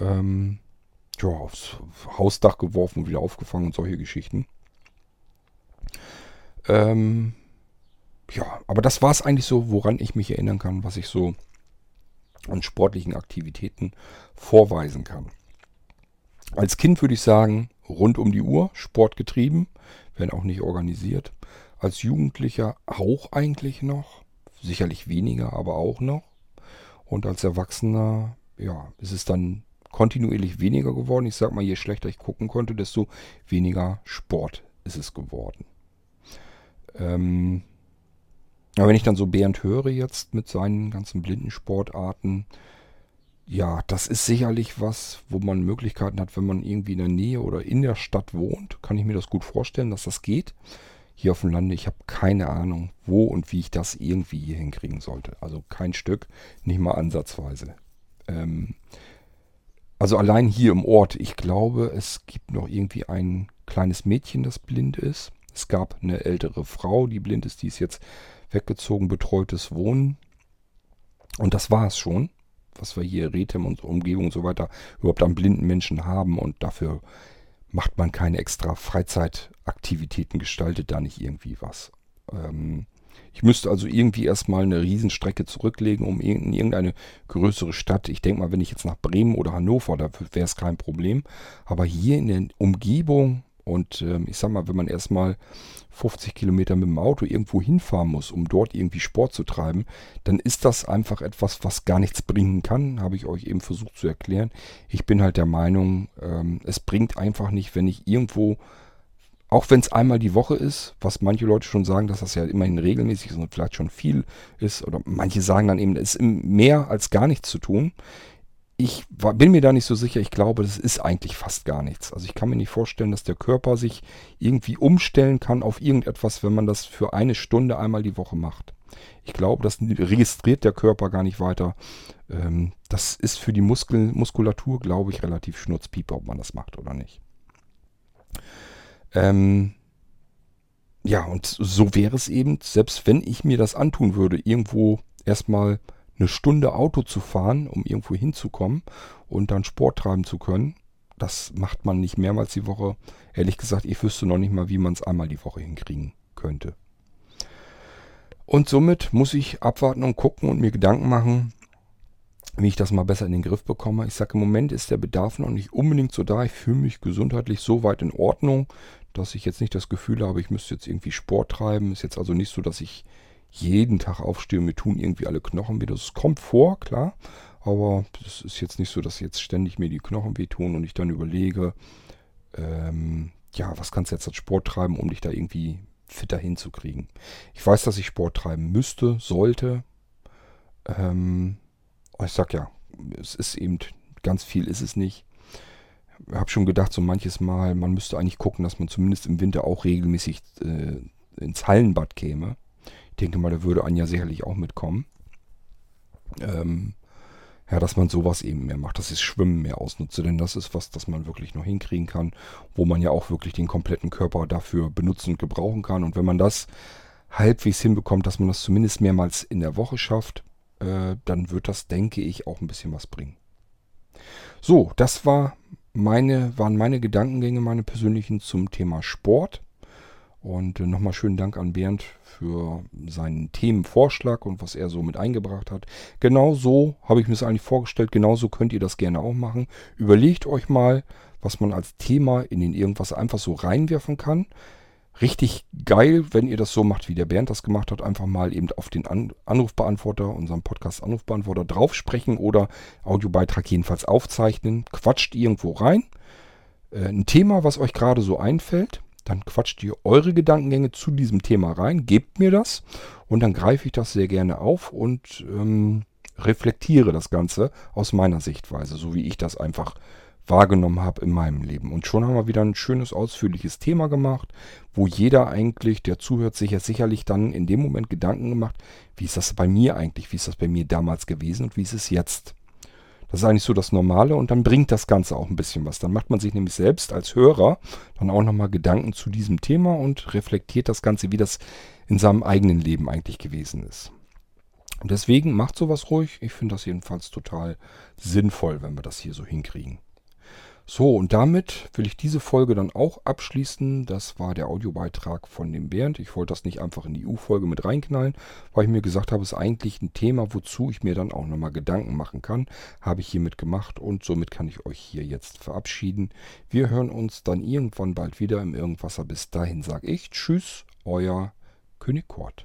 Ähm, ja, aufs Hausdach geworfen und wieder aufgefangen und solche Geschichten. Ähm, ja, aber das war es eigentlich so, woran ich mich erinnern kann, was ich so an sportlichen Aktivitäten vorweisen kann. Als Kind würde ich sagen, rund um die Uhr, Sport getrieben, wenn auch nicht organisiert. Als Jugendlicher auch eigentlich noch. Sicherlich weniger, aber auch noch. Und als Erwachsener, ja, ist es dann kontinuierlich weniger geworden. Ich sag mal, je schlechter ich gucken konnte, desto weniger Sport ist es geworden. Ähm, aber wenn ich dann so Bernd höre jetzt mit seinen ganzen blinden Sportarten, ja, das ist sicherlich was, wo man Möglichkeiten hat, wenn man irgendwie in der Nähe oder in der Stadt wohnt, kann ich mir das gut vorstellen, dass das geht. Hier auf dem Lande, ich habe keine Ahnung, wo und wie ich das irgendwie hier hinkriegen sollte. Also kein Stück, nicht mal ansatzweise. Ähm, also allein hier im Ort, ich glaube, es gibt noch irgendwie ein kleines Mädchen, das blind ist. Es gab eine ältere Frau, die blind ist, die ist jetzt weggezogen, betreutes Wohnen. Und das war es schon, was wir hier in Rethem und Umgebung und so weiter überhaupt an blinden Menschen haben. Und dafür macht man keine extra Freizeitaktivitäten, gestaltet da nicht irgendwie was. Ähm, ich müsste also irgendwie erstmal eine Riesenstrecke zurücklegen, um in irgendeine größere Stadt. Ich denke mal, wenn ich jetzt nach Bremen oder Hannover, da wäre es kein Problem. Aber hier in der Umgebung und ähm, ich sag mal, wenn man erstmal fünfzig Kilometer mit dem Auto irgendwo hinfahren muss, um dort irgendwie Sport zu treiben, dann ist das einfach etwas, was gar nichts bringen kann, habe ich euch eben versucht zu erklären. Ich bin halt der Meinung, ähm, es bringt einfach nicht, wenn ich irgendwo, auch wenn es einmal die Woche ist, was manche Leute schon sagen, dass das ja immerhin regelmäßig ist und vielleicht schon viel ist, oder manche sagen dann eben, es ist mehr als gar nichts zu tun. Ich war, bin mir da nicht so sicher. Ich glaube, das ist eigentlich fast gar nichts. Also ich kann mir nicht vorstellen, dass der Körper sich irgendwie umstellen kann auf irgendetwas, wenn man das für eine Stunde einmal die Woche macht. Ich glaube, das registriert der Körper gar nicht weiter. Ähm, das ist für die Muskel, Muskulatur, glaube ich, relativ schnurzpieper, ob man das macht oder nicht. Ähm, ja, und so wäre es eben, selbst wenn ich mir das antun würde, irgendwo erstmal eine Stunde Auto zu fahren, um irgendwo hinzukommen und dann Sport treiben zu können, das macht man nicht mehrmals die Woche. Ehrlich gesagt, ich wüsste noch nicht mal, wie man es einmal die Woche hinkriegen könnte. Und somit muss ich abwarten und gucken und mir Gedanken machen, wie ich das mal besser in den Griff bekomme. Ich sage, im Moment ist der Bedarf noch nicht unbedingt so da. Ich fühle mich gesundheitlich so weit in Ordnung, dass ich jetzt nicht das Gefühl habe, ich müsste jetzt irgendwie Sport treiben. Ist jetzt also nicht so, dass ich jeden Tag aufstehe und mir tun irgendwie alle Knochen weh. Das kommt vor, klar. Aber es ist jetzt nicht so, dass jetzt ständig mir die Knochen wehtun und ich dann überlege, ähm, ja, was kannst du jetzt als Sport treiben, um dich da irgendwie fitter hinzukriegen. Ich weiß, dass ich Sport treiben müsste, sollte. Ähm, ich sag ja, es ist eben, ganz viel ist es nicht. Ich habe schon gedacht, so manches Mal, man müsste eigentlich gucken, dass man zumindest im Winter auch regelmäßig äh, ins Hallenbad käme. Ich denke mal, da würde Anja sicherlich auch mitkommen. Ähm, ja, dass man sowas eben mehr macht, dass ich Schwimmen mehr ausnutze, denn das ist was, das man wirklich noch hinkriegen kann, wo man ja auch wirklich den kompletten Körper dafür benutzen und gebrauchen kann. Und wenn man das halbwegs hinbekommt, dass man das zumindest mehrmals in der Woche schafft, äh, dann wird das, denke ich, auch ein bisschen was bringen. So, das war meine, waren meine Gedankengänge, meine persönlichen zum Thema Sport. Und nochmal schönen Dank an Bernd für seinen Themenvorschlag und was er so mit eingebracht hat. Genau so habe ich mir das eigentlich vorgestellt. Genauso könnt ihr das gerne auch machen. Überlegt euch mal, was man als Thema in den irgendwas einfach so reinwerfen kann. Richtig geil, wenn ihr das so macht, wie der Bernd das gemacht hat. Einfach mal eben auf den Anrufbeantworter, unseren Podcast Anrufbeantworter drauf sprechen oder Audiobeitrag jedenfalls aufzeichnen. Quatscht irgendwo rein. Ein Thema, was euch gerade so einfällt. Dann quatscht ihr eure Gedankengänge zu diesem Thema rein, gebt mir das und dann greife ich das sehr gerne auf und ähm, reflektiere das Ganze aus meiner Sichtweise, so wie ich das einfach wahrgenommen habe in meinem Leben. Und schon haben wir wieder ein schönes, ausführliches Thema gemacht, wo jeder eigentlich, der zuhört, sich ja sicherlich dann in dem Moment Gedanken gemacht, wie ist das bei mir eigentlich, wie ist das bei mir damals gewesen und wie ist es jetzt? Das ist eigentlich so das Normale und dann bringt das Ganze auch ein bisschen was. Dann macht man sich nämlich selbst als Hörer dann auch nochmal Gedanken zu diesem Thema und reflektiert das Ganze, wie das in seinem eigenen Leben eigentlich gewesen ist. Und deswegen macht sowas ruhig. Ich finde das jedenfalls total sinnvoll, wenn wir das hier so hinkriegen. So, und damit will ich diese Folge dann auch abschließen. Das war der Audiobeitrag von dem Bernd. Ich wollte das nicht einfach in die U-Folge mit reinknallen, weil ich mir gesagt habe, es ist eigentlich ein Thema, wozu ich mir dann auch nochmal Gedanken machen kann. Habe ich hiermit gemacht und somit kann ich euch hier jetzt verabschieden. Wir hören uns dann irgendwann bald wieder im Irgendwasser. Bis dahin sage ich Tschüss, euer König Kurt.